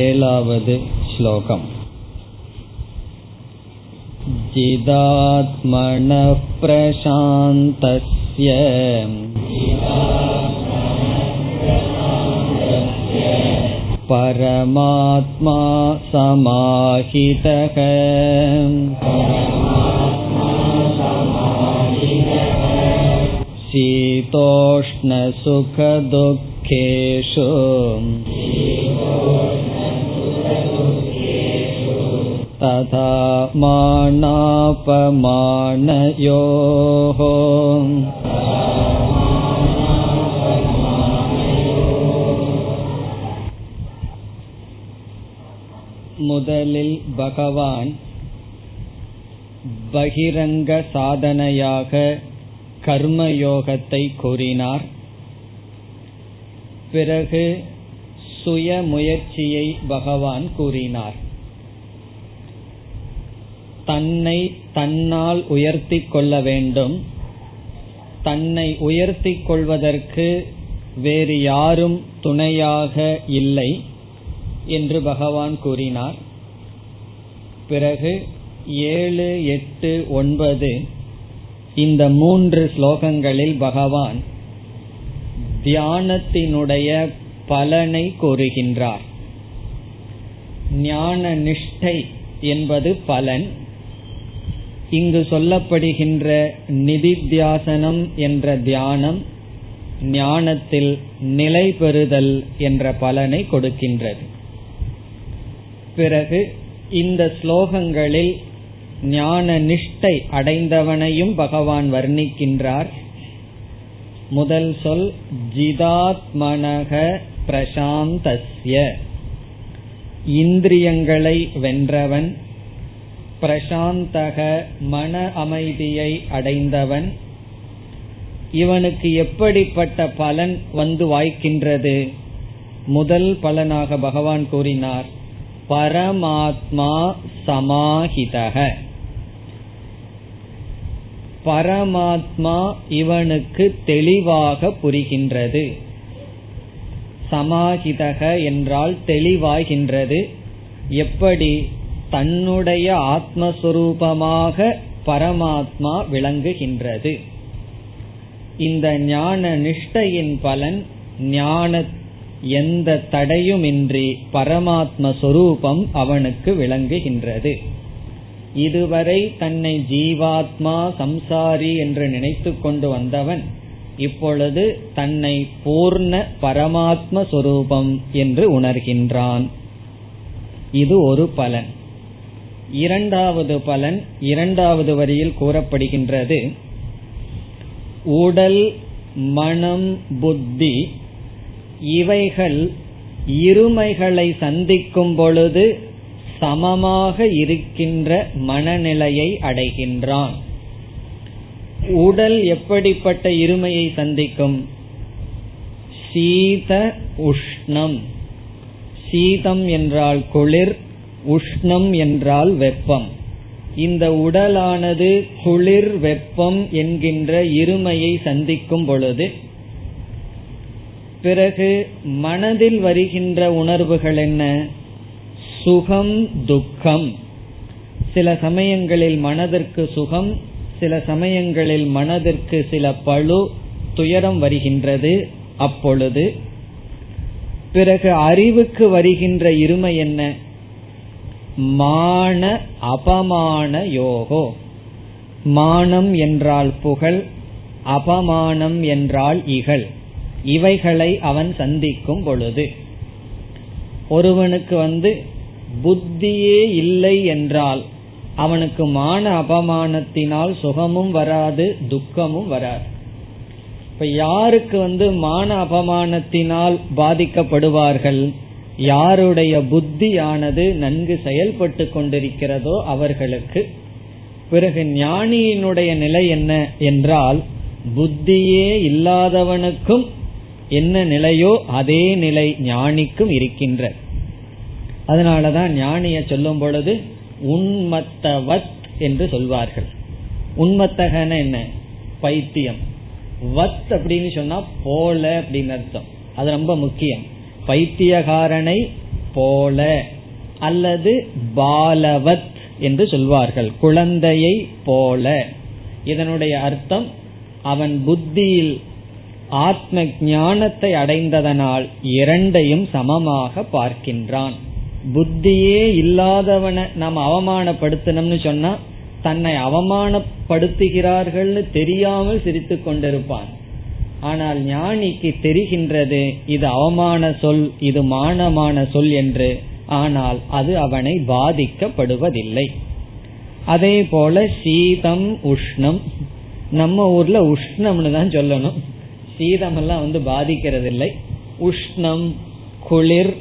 ஏழாவது ஸ்லோகம். ஜிதாத்மனப் பிரசாந்தஸ்ய பரமாத்மா சமாஹிதக சீதோஷ்ண சுகதுக்கேஷு ததா மானாபமானயோஹோ. முதலில் பகவான் பகிரங்க சாதனையாக கர்மயோகத்தை கூறினார். பிறகு சுயமுயற்சியை பகவான் கூறினார். தன்னை தன்னால் உயர்த்தி கொள்ள வேண்டும். தன்னை உயர்த்தி கொள்வதற்கு வேறு யாரும் துணையாக இல்லை என்று பகவான் கூறினார். பிறகு 7, 8, 9 இந்த 3 ஸ்லோகங்களில் பகவான் தியானத்தினுடைய பலனை கூறுகின்றார். ஞான நிஷ்டை என்பது பலன். இங்கு சொல்லப்படுகின்ற நிதித்தியாசனம் என்ற தியானம் ஞானத்தில் நிலை பெறுதல் என்ற பலனை கொடுக்கின்றது. பிறகு இந்த ஸ்லோகங்களில் ஞான நிஷ்டை அடைந்தவனையும் பகவான் வர்ணிக்கின்றார். முதல் சொல் ஜிதாத்மனக பிரசாந்தஸ்ய, இந்திரியங்களை வென்றவன். பிரசாந்தக மன அமைதியை அடைந்தவன். இவனுக்கு எப்படிப்பட்ட பலன் வந்து வாய்க்கின்றது? முதல் பலனாக பகவான் கூறினார் பரமாத்மா சமாஹிதக. பரமாத்மா இவனுக்கு தெளிவாக புரிகின்றது. சமாஹிதக என்றால் தெளிவாகின்றது. எப்படி? தன்னுடைய ஆத்மஸ்வரூபமாக பரமாத்மா விளங்குகின்றது. இந்த ஞான நிஷ்டையின் பலன் ஞான எந்த தடையுமின்றி பரமாத்ம சொரூபம் அவனுக்கு விளங்குகின்றது. இதுவரை தன்னை ஜீவாத்மா சம்சாரி என்று நினைத்து கொண்டு வந்தவன் இப்பொழுது தன்னை பூர்ண பரமாத்ம சொரூபம் என்று உணர்கின்றான். இது ஒரு பலன். இரண்டாவது பலன் 2வது வரியில் கூறப்படுகின்றது. உடல், மனம், புத்தி இவைகள் இருமைகளை சந்திக்கும் பொழுது சமமாக இருக்கின்ற மனநிலையை அடைகின்றான். உடல் எப்படிப்பட்ட இருமையை சந்திக்கும்? சீத உஷ்ணம். சீதம் என்றால் குளிர், உஷ்ணம் என்றால் வெப்பம். இந்த உடலானது குளிர் வெப்பம் என்கின்ற இருமையை சந்திக்கும் பொழுது, பிறகு மனதில் வருகின்ற உணர்வுகள் என்ன? சுகம், துக்கம். சில சமயங்களில் மனதிற்கு சுகம், சில சமயங்களில் மனதிற்கு சில பழு துயரம் வருகின்றது. அப்பொழுது பிறகு அறிவுக்கு வருகின்ற இருமை என்ன? மான அபமான யோகோ. மானம் என்றால் புகழ், அபமானம் என்றால் இகழ். இவைகளை அவன் சந்திக்கும் பொழுது, ஒருவனுக்கு புத்தியே இல்லை என்றால் அவனுக்கு மான அபமானத்தினால் சுகமும் வராது, துக்கமும் வராது. இப்ப யாருக்கு மான அபமானத்தினால் பாதிக்கப்படுவார்கள்? யாருடைய புத்தியானது நன்கு செயல்பட்டு கொண்டிருக்கிறதோ அவர்களுக்கு. பிறகு ஞானியினுடைய நிலை என்ன என்றால், புத்தியே இல்லாதவனுக்கும் என்ன நிலையோ அதே நிலை ஞானிக்கும் இருக்கின்ற. அதனாலதான் ஞானிய சொல்லும் பொழுது உன்மத்தவத் என்று சொல்வார்கள். உன்மத்தகன என்ன? பைத்தியம். வத் அப்படின்னு சொன்னா போல அப்படின்னு அர்த்தம். அது ரொம்ப முக்கியம். பைத்தியகாரனை போல அல்லது பாலவத் என்று சொல்வார்கள், குழந்தையை போல. இதனுடைய அர்த்தம், அவன் புத்தியில் ஆத்ம ஞானத்தை அடைந்ததனால் இரண்டையும் சமமாக பார்க்கின்றான். புத்தியே இல்லாதவனை நாம் அவமானப்படுத்தணும்னு சொன்னா தன்னை அவமானப்படுத்துகிறார்கள் தெரியாமல் சிரித்து கொண்டிருப்பான். ஆனால் ஞானிக்கு தெரிகின்றது இது அவமான சொல், இது மானமான சொல் என்று. ஆனால் அது அவனை பாதிக்கப்படுவதில்லை. அதே போல சீதம் உஷ்ணம், நம்ம ஊர்ல உஷ்ணம்னு தான் சொல்லணும், சீதமெல்லாம் பாதிக்கிறதில்லை. உஷ்ணம் குளிர்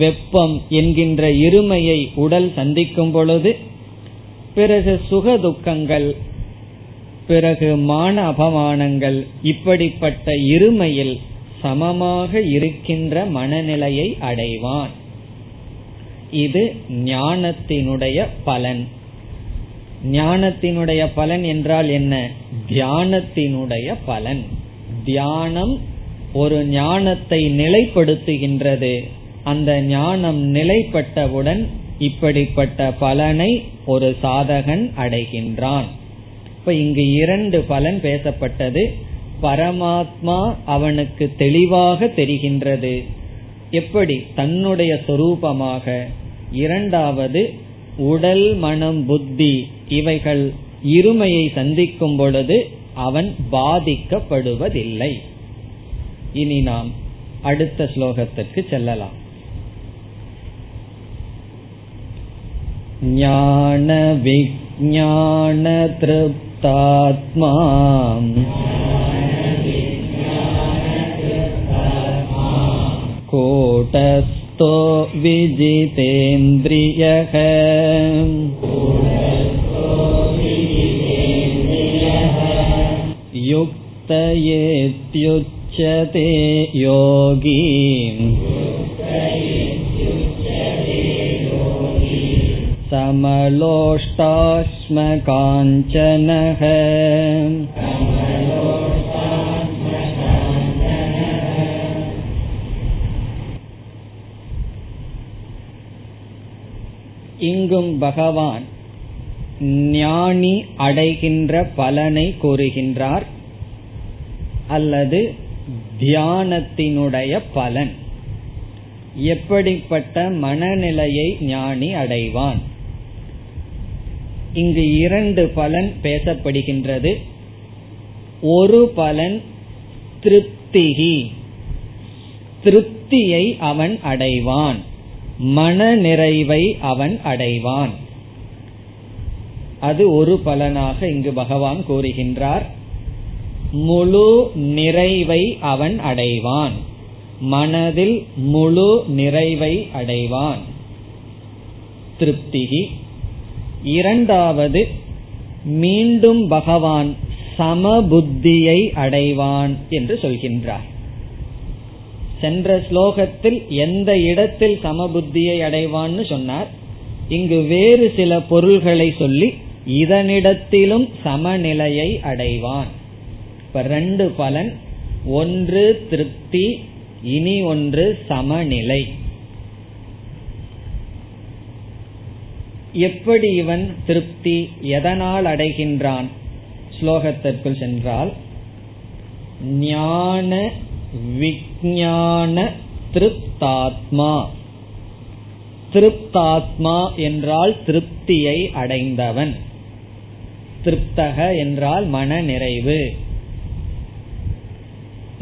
வெப்பம் என்கின்ற இருமையை உடல் சந்திக்கும் பொழுது, பிறகு சுக துக்கங்கள், பிறகு மான அபமானங்கள், இப்படிப்பட்ட இருமையில் சமமாக இருக்கின்ற மனநிலையை அடைவான். இது ஞானத்தினுடைய பலன். ஞானத்தினுடைய பலன் என்றால் என்ன? தியானத்தினுடைய பலன். தியானம் ஒரு ஞானத்தை நிலைப்படுத்துகின்றது. அந்த ஞானம் நிலைப்பட்டவுடன் இப்படிப்பட்ட பலனை ஒரு சாதகன் அடைகின்றான். இப்ப இங்கு இரண்டு பலன் பேசப்பட்டது. பரமாத்மா அவனுக்கு தெளிவாக தெரிகின்றது, எப்படி தன்னுடைய சொரூபமாக. இரண்டாவது, உடல் மனம் புத்தி இவைகள் இருமையை சந்திக்கும் பொழுது அவன் பாதிக்கப்படுவதில்லை. இனி நாம் அடுத்த ஸ்லோகத்திற்கு செல்லலாம். ஞான விஞ்ஞான திருப்தாத்மா கூடஸ்தோ விஜிதேந்திரியக யுக்தயேத்யுச்யதே யோகி சமலோஷ்டாஸ்மகாஞ்சனஹ இங்கும் பகவான் ஞானி அடைகின்ற பலனை கூறுகின்றார், அல்லது தியானத்தினுடைய பலன். எப்படிப்பட்ட மனநிலையை ஞானி அடைவான்? இங்கு இரண்டு பலன் பேசப்படுகின்றது. ஒரு பலன் திருப்திகி, திருப்தியை அவன் அடைவான், மன நிறைவை அவன் அடைவான். அது ஒரு பலனாக இங்கு பகவான் கூறுகின்றார். முழு நிறைவை அவன் அடைவான், மனதில் முழு நிறைவை அடைவான், திருப்திகி. இரண்டாவது, மீண்டும் பகவான் சமபுத்தியை அடைவான் என்று சொல்கின்றார். சென்ற ஸ்லோகத்தில் எந்த இடத்தில் சமபுத்தியை அடைவான்னு சொன்னார். இங்கு வேறு சில பொருள்களை சொல்லி இதனிடத்திலும் சமநிலையை அடைவான். இப்ப ரெண்டு பலன், ஒன்று திருப்தி, இனி ஒன்று சமநிலை. எப்படி இவன் திருப்தி எதனால் அடைகின்றான்? ஸ்லோகத்திற்குள் சென்றால் ஞான விஞ்ஞான திருப்தாத்மா. திருப்தாத்மா என்றால் திருப்தியை அடைந்தவன். திருப்தக என்றால் மன நிறைவு.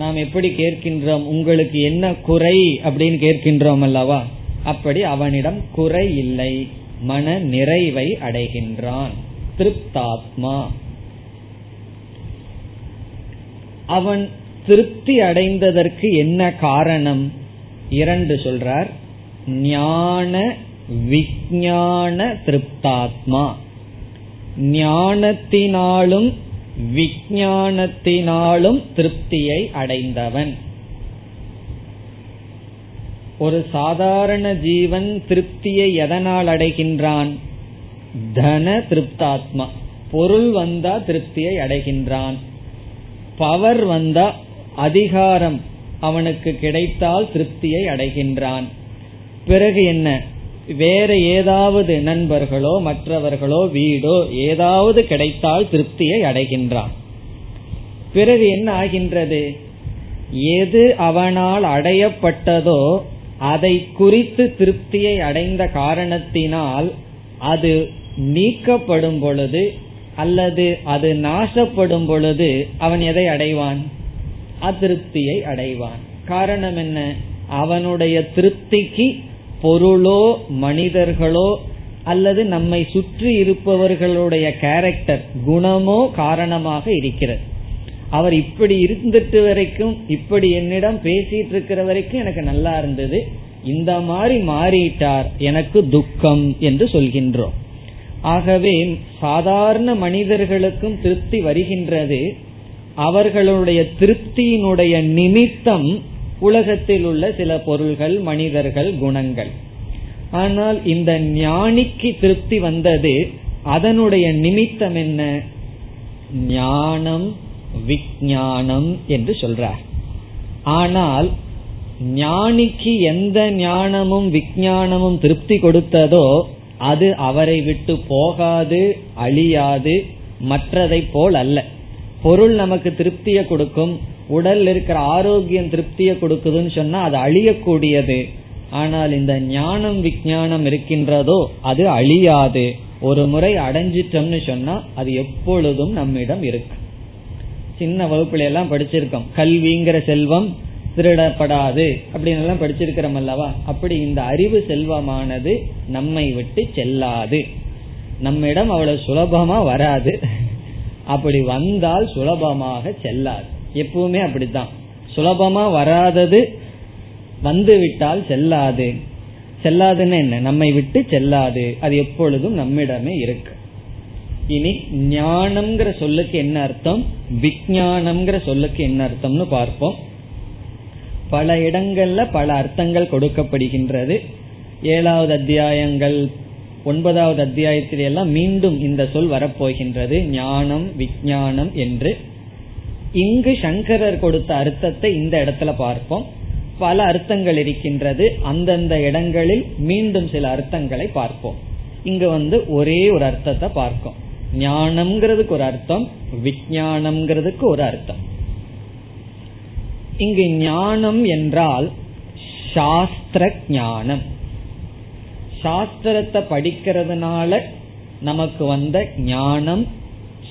நாம் எப்படி கேட்கின்றோம், உங்களுக்கு என்ன குறை அப்படின்னு கேட்கின்றோம் அல்லவா? அப்படி அவனிடம் குறை இல்லை, மன நிறைவை அடைகின்றான், திருப்தாத்மா. அவன் திருப்தி அடைந்ததற்கு என்ன காரணம்? இரண்டு சொல்றார், ஞான விஞ்ஞான திருப்தாத்மா. ஞானத்தினாலும் விஞ்ஞானத்தினாலும் திருப்தியை அடைந்தவன். ஒரு சாதாரண ஜீவன் திருப்தியை எதனால் அடைகின்றான்? தன திருப்தாத்மா. பொருள் வந்தா திருப்தியை அடைகின்றான், பவர் வந்தா, அதிகாரம் அவனுக்கு கிடைத்தால் திருப்தியை அடைகின்றான். பிறகு என்ன, வேற ஏதாவது நண்பர்களோ மற்றவர்களோ வீடோ ஏதாவது கிடைத்தால் திருப்தியை அடைகின்றான். பிறகு என்ன ஆகின்றது, எது அவனால் அடையப்பட்டதோ அதை குறித்து திருப்தியை அடைந்த காரணத்தினால் அது நீக்கப்படும் பொழுது அல்லது அது நாசப்படும் பொழுது அவன் எதை அடைவான், அதிருப்தியை அடைவான். காரணம் என்ன, அவனுடைய திருப்திக்கு பொருளோ மனிதர்களோ அல்லது நம்மை சுற்றி இருப்பவர்களுடைய கேரக்டர் குணமோ காரணமாக இருக்கிறது. அவர் இப்படி இருந்துட்டு வரைக்கும், இப்படி என்னிடம் பேசிட்டு இருக்கிற வரைக்கும் எனக்கு நல்லா இருந்தது, இந்த மாதிரி மாறிட்டார், எனக்கு துக்கம் என்று சொல்கின்றோம். ஆகவே சாதாரண மனிதர்களுக்கும் திருப்தி வருகின்றது. அவர்களுடைய திருப்தியினுடைய நிமித்தம் உலகத்தில் உள்ள சில பொருள்கள், மனிதர்கள், குணங்கள். ஆனால் இந்த ஞானிக்கு திருப்தி வந்தது, அதனுடைய நிமித்தம் என்ன, ஞானம் விஞ்ஞானம் என்று சொல்றார். ஆனால் ஞானிக்கு எந்த ஞானமும் விஞ்ஞானமும் திருப்தி கொடுத்ததோ அது அவரை விட்டு போகாது, அழியாது, மற்றதை போல் அல்ல. பொருள் நமக்கு திருப்தியை கொடுக்கும், உடல் இருக்கிற ஆரோக்கியம் திருப்தியை கொடுக்குதுன்னு சொன்னா அது அழியக்கூடியது. ஆனால் இந்த ஞானம் விஞ்ஞானம் இருக்கின்றதோ அது அழியாது, ஒரு முறை அடைஞ்சிட்டோம்னு சொன்னா அது எப்பொழுதும் நம்மிடம் இருக்கு. சின்ன வகுப்புல எல்லாம் படிச்சிருக்கோம், கல்விங்கிற செல்வம் திருடப்படாது அப்படின்னு எல்லாம் படிச்சிருக்கிறோம் அல்லவா. அப்படி இந்த அறிவு செல்வமானது நம்மை விட்டு செல்லாது, நம்மிடம் அவ்வளவு சுலபமா வராது, அப்படி வந்தால் சுலபமாக செல்லாது. எப்பவுமே அப்படித்தான், சுலபமா வராதது வந்து விட்டால் செல்லாது. செல்லாதுன்னு என்ன, நம்மை விட்டு செல்லாது, அது எப்பொழுதும் நம்மிடமே இருக்கு. இனி ஞானம்ங்கிற சொல்லுக்கு என்ன அர்த்தம், விஞ்ஞானம்ங்கிற சொல்லுக்கு என்ன அர்த்தம்னு பார்ப்போம். பல இடங்கள்ல பல அர்த்தங்கள் கொடுக்கப்படுகின்றது. 7வது அத்தியாயங்கள் 9வது அத்தியாயத்தில எல்லாம் மீண்டும் இந்த சொல் வரப்போகின்றது, ஞானம் விஞ்ஞானம் என்று. இங்கு சங்கரர் கொடுத்த அர்த்தத்தை இந்த இடத்துல பார்ப்போம். பல அர்த்தங்கள் இருக்கின்றது, அந்தந்த இடங்களில் மீண்டும் சில அர்த்தங்களை பார்ப்போம். இங்க ஒரே ஒரு அர்த்தத்தை பார்ப்போம். ஞானம்ங்கிறதுக்கு ஒரு அர்த்தம், விஞ்ஞானம்ங்கிறதுக்கு ஒரு அர்த்தம். இங்கு ஞானம் என்றால் சாஸ்திர ஞானம், சாஸ்திரத்தை படிக்கிறதுனால நமக்கு வந்த ஞானம்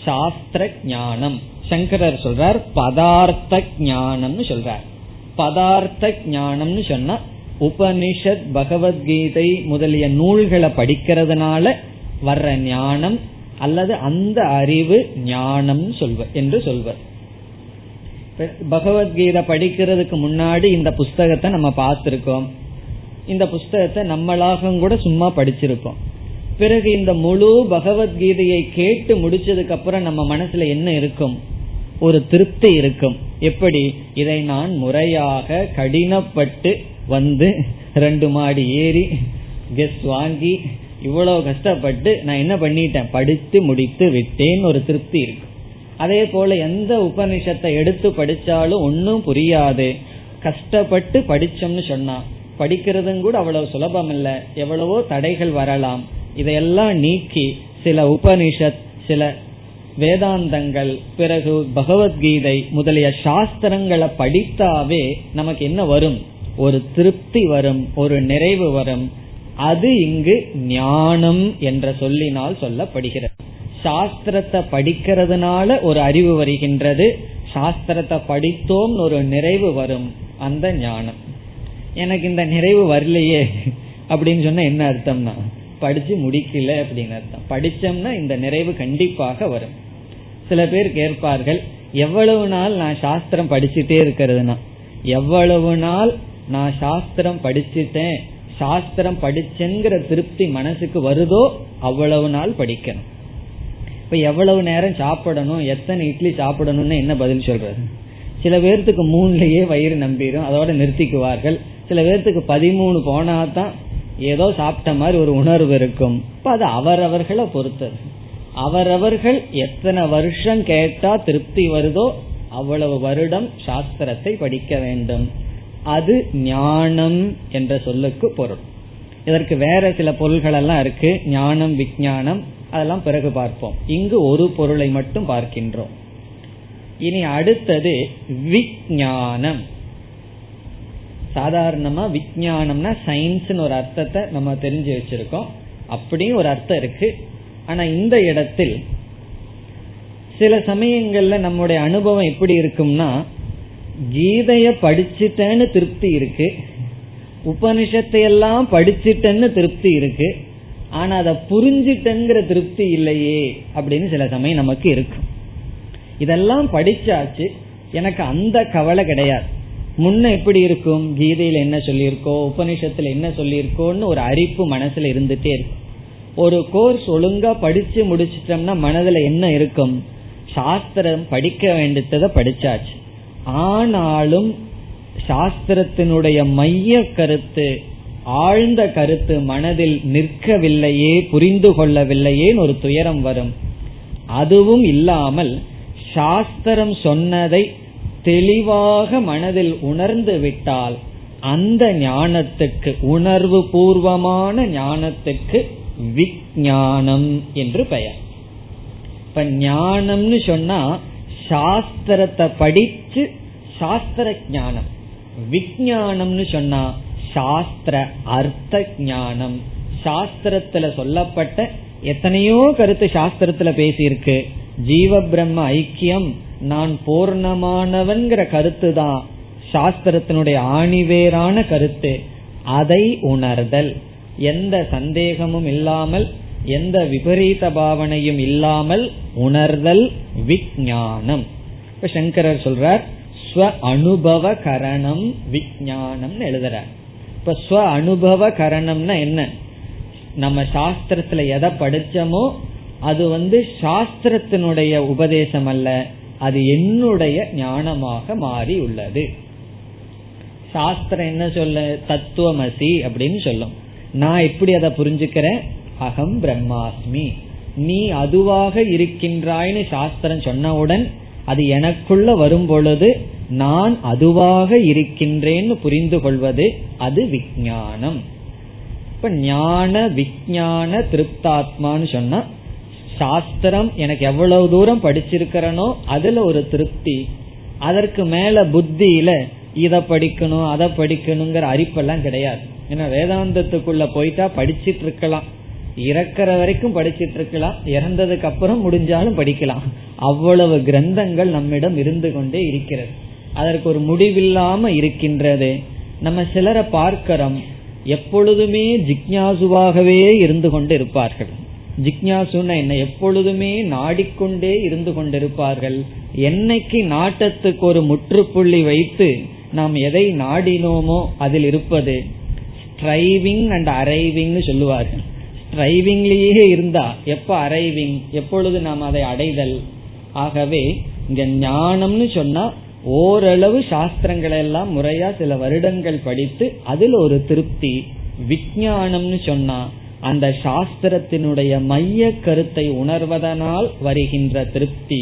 சாஸ்திர ஞானம். சங்கரர் சொல்றார் பதார்த்த ஞானம்னு சொல்றார். பதார்த்த ஞானம்னு சொன்னா உபனிஷத், பகவத்கீதை முதலிய நூல்களை படிக்கிறதுனால வர்ற ஞானம் அல்லது அந்த அறிவு ஞானம் என்று சொல்வர். பகவத்கீதை படிக்கிறதுக்கு முன்னாடி இந்த புஸ்தகத்தை நம்ம பார்த்திருக்கோம், இந்த புஸ்தகத்தை நம்மளாக கூட சும்மா படிச்சிருக்கோம். பிறகு இந்த முழு பகவத்கீதையை கேட்டு முடிச்சதுக்கு அப்புறம் நம்ம மனசுல என்ன இருக்கும், ஒரு திருப்தி இருக்கும். எப்படி, இதை நான் முறையாக கடினப்பட்டு வந்து 2 மாடி ஏறி கெஸ் வாங்கி இவ்வளவு கஷ்டப்பட்டு நான் என்ன பண்ணிட்டேன், படித்து முடித்து விட்டேன், ஒரு திருப்தி இருக்கு. அதே போல எந்த உபனிஷத்தை எடுத்து படிச்சாலும் ஒன்னும் புரியாது, கஷ்டப்பட்டு படிச்சோம்னு சொன்னா படிக்கிறதும் கூட அவ்வளவு சுலபம் இல்லை, எவ்வளவோ தடைகள் வரலாம். இதையெல்லாம் நீக்கி சில உபனிஷத், சில வேதாந்தங்கள், பிறகு பகவத்கீதை முதலிய சாஸ்திரங்களை படித்தாவே நமக்கு என்ன வரும், ஒரு திருப்தி வரும், ஒரு நிறைவு வரும். அது இங்கு ஞானம் என்ற சொல்லினால் சொல்லப்படுகிறது. சாஸ்திரத்தை படிக்கிறதுனால ஒரு அறிவு வருகின்றது, சாஸ்திரத்தை படித்தோம் ஒரு நிறைவு வரும், அந்த ஞானம். எனக்கு இந்த நிறைவு வரலையே அப்படின்னு சொன்னா என்ன அர்த்தம்னா படிச்சு முடிக்கல அப்படின்னு அர்த்தம். படிச்சோம்னா இந்த நிறைவு கண்டிப்பாக வரும். சில பேர் கேட்பார்கள், எவ்வளவு நாள் நான் சாஸ்திரம் படிச்சுட்டே இருக்கிறதுனா, எவ்வளவு நாள் நான் சாஸ்திரம் படிச்சுட்டேன், சாஸ்திரம் படிச்சேங்கிற திருப்தி மனசுக்கு வருதோ அவ்வளவு நாள் படிக்கணும். இப்ப எவ்வளவு நேரம் சாப்பிடணும், எத்தனை இட்லி சாப்பிடணும்னு என்ன பதில் சொல்றது? சில பேர்த்துக்கு 3லயே வயிறு நம்பிடும், அதோட நிறுத்திக்குவார்கள். சில பேர்த்துக்கு 13 போனாதான் ஏதோ சாப்பிட்ட மாதிரி ஒரு உணர்வு இருக்கும். இப்ப அது அவரவர்களை பொறுத்தது, அவரவர்கள் எத்தனை வருஷம் கேட்டா திருப்தி வருதோ அவ்வளவு வருடம் சாஸ்திரத்தை படிக்க வேண்டும். அது ஞானம் என்ற சொல்லுக்கு பொருள். இதற்கு வேற சில பொருள்கள் எல்லாம் இருக்கு, ஞானம் விஞ்ஞானம் அதெல்லாம் பிறகு பார்ப்போம். இங்கு ஒரு பொருளை மட்டும் பார்க்கின்றோம். இனி அடுத்தது விஞ்ஞானம். சாதாரணமா விஞ்ஞானம்னா சயின்ஸ் ஒரு அர்த்தத்தை நம்ம தெரிஞ்சு வச்சிருக்கோம், அப்படியும் ஒரு அர்த்தம் இருக்கு. ஆனா இந்த இடத்தில் சில சமயங்கள்ல நம்முடைய அனுபவம் எப்படி இருக்கும்னா, கீதைய படிச்சுட்டேன்னு திருப்தி இருக்கு, உபனிஷத்தையெல்லாம் படிச்சுட்டேன்னு திருப்தி இருக்கு, ஆனா அதை புரிஞ்சுட்டேங்கிற திருப்தி இல்லையே அப்படின்னு சில சமயம் நமக்கு இருக்கும். இதெல்லாம் படிச்சாச்சு, எனக்கு அந்த கவலை கிடையாது. முன்ன எப்படி இருக்கும், கீதையில என்ன சொல்லியிருக்கோ உபனிஷத்துல என்ன சொல்லியிருக்கோன்னு ஒரு அரிப்பு மனசுல இருந்துட்டே இருக்கும். ஒரு கோர்ஸ் ஒழுங்கா படிச்சு முடிச்சிட்டோம்னா மனதுல என்ன இருக்கும், சாஸ்திரம் படிக்க வேண்டியதை படிச்சாச்சு, ஆனாலும் சாஸ்திரத்தினுடைய மைய கருத்து ஆழ்ந்த கருத்து மனதில் நிற்கவில்லையே, புரிந்து கொள்ளவில்லையேன்னு ஒரு துயரம் வரும். அதுவும் இல்லாமல் சாஸ்திரம் சொன்னதை தெளிவாக மனதில் உணர்ந்து விட்டால் அந்த ஞானத்துக்கு, உணர்வு பூர்வமான ஞானத்துக்கு விஞ்ஞானம் என்று பெயர். இப்ப ஞானம்னு சொன்னா சாஸ்திரத்தை படிச்சு சாஸ்திர ஞானம், விஞ்ஞானம்னு சொன்னா சாஸ்திர அர்த்த ஞானம். சாஸ்திரத்துல சொல்லப்பட்ட எத்தனையோ கருத்து சாஸ்திரத்துல பேசியிருக்கு, ஜீவ பிரம்ம ஐக்கியம், நான் பூர்ணமானவன்கிற கருத்து தான் சாஸ்திரத்தினுடைய ஆணிவேரான கருத்து. அதை உணர்தல், எந்த சந்தேகமும் இல்லாமல் எந்த விபரீத பாவனையும் இல்லாமல் உணர்தல் விஞ்ஞானம். இப்ப சங்கரர் சொல்றார் ஸ்வ அனுபவ கரணம் விஞ்ஞானம்னு எழுதுறார். இப்ப ஸ்வ அனுபவ கரணம்னா என்ன, நம்ம சாஸ்திரத்துல எதை படிச்சோமோ அது சாஸ்திரத்தினுடைய உபதேசம் அல்ல, அது என்னுடைய ஞானமாக மாறி உள்ளது. சாஸ்திரம் என்ன சொல்ல, தத்துவமசி அப்படின்னு சொல்லும். நான் எப்படி அதை புரிஞ்சுக்கிறேன், அகம் பிரம்மாஸ்மி, நீ அதுவாக இருக்கின்றாய்னு சாஸ்திரம் சொன்னவுடன் அது எனக்குள்ள வரும் பொழுது நான் அதுவாக இருக்கின்றேன்னு புரிந்து கொள்வது அது விஞ்ஞானம். இப்ப ஞான விஞ்ஞான திருப்தாத்மான்னு சொன்னா சாஸ்திரம் எனக்கு எவ்வளவு தூரம் படிச்சிருக்கிறனோ அதுல ஒரு திருப்தி, அதற்கு மேல புத்தியில இத படிக்கணும் அதை படிக்கணுங்கிற அரிப்பெல்லாம் கிடையாது. ஏன்னா வேதாந்தத்துக்குள்ள போயிட்டா படிச்சிட்டு இருக்கலாம், இறக்கிற வரைக்கும் படிச்சிட்டு இருக்கலாம், இறந்ததுக்கு அப்புறம் முடிஞ்சாலும் படிக்கலாம். அவ்வளவு கிரந்தங்கள் நம்மிடம் இருந்து கொண்டே இருக்கிறது, அதற்கு ஒரு முடிவில்லாம இருக்கின்றது. நம்ம சிலரை பார்க்கிறோம், எப்பொழுதுமே ஜிக்ஞாசுவாகவே இருந்து கொண்டு இருப்பார்கள். ஜிக்ஞாசுன்னா என்ன, எப்பொழுதுமே நாடிக்கொண்டே இருந்து கொண்டிருப்பார்கள். என்னைக்கு நாட்டத்துக்கு ஒரு முற்றுப்புள்ளி வைத்து நாம் எதை நாடினோமோ அதில் இருப்பது, ஸ்ட்ரைவிங் அண்ட் அரைவிங்னு சொல்லுவார்கள். ஸ்ட்ரைவிங்லேயே இருந்தா எப்ப அரைவிங், எப்பொழுது நாம் அதை அடைதல். ஆகவே இங்க ஞானம்னு சொன்னா ஓரளவு சாஸ்திரங்களை எல்லாம் முறையா சில வருடங்கள் படித்து அதில் ஒரு திருப்தி. விஞ்ஞானம்னு சொன்னா அந்த சாஸ்திரத்தினுடைய மைய கருத்தை உணர்வதனால் வருகின்ற திருப்தி,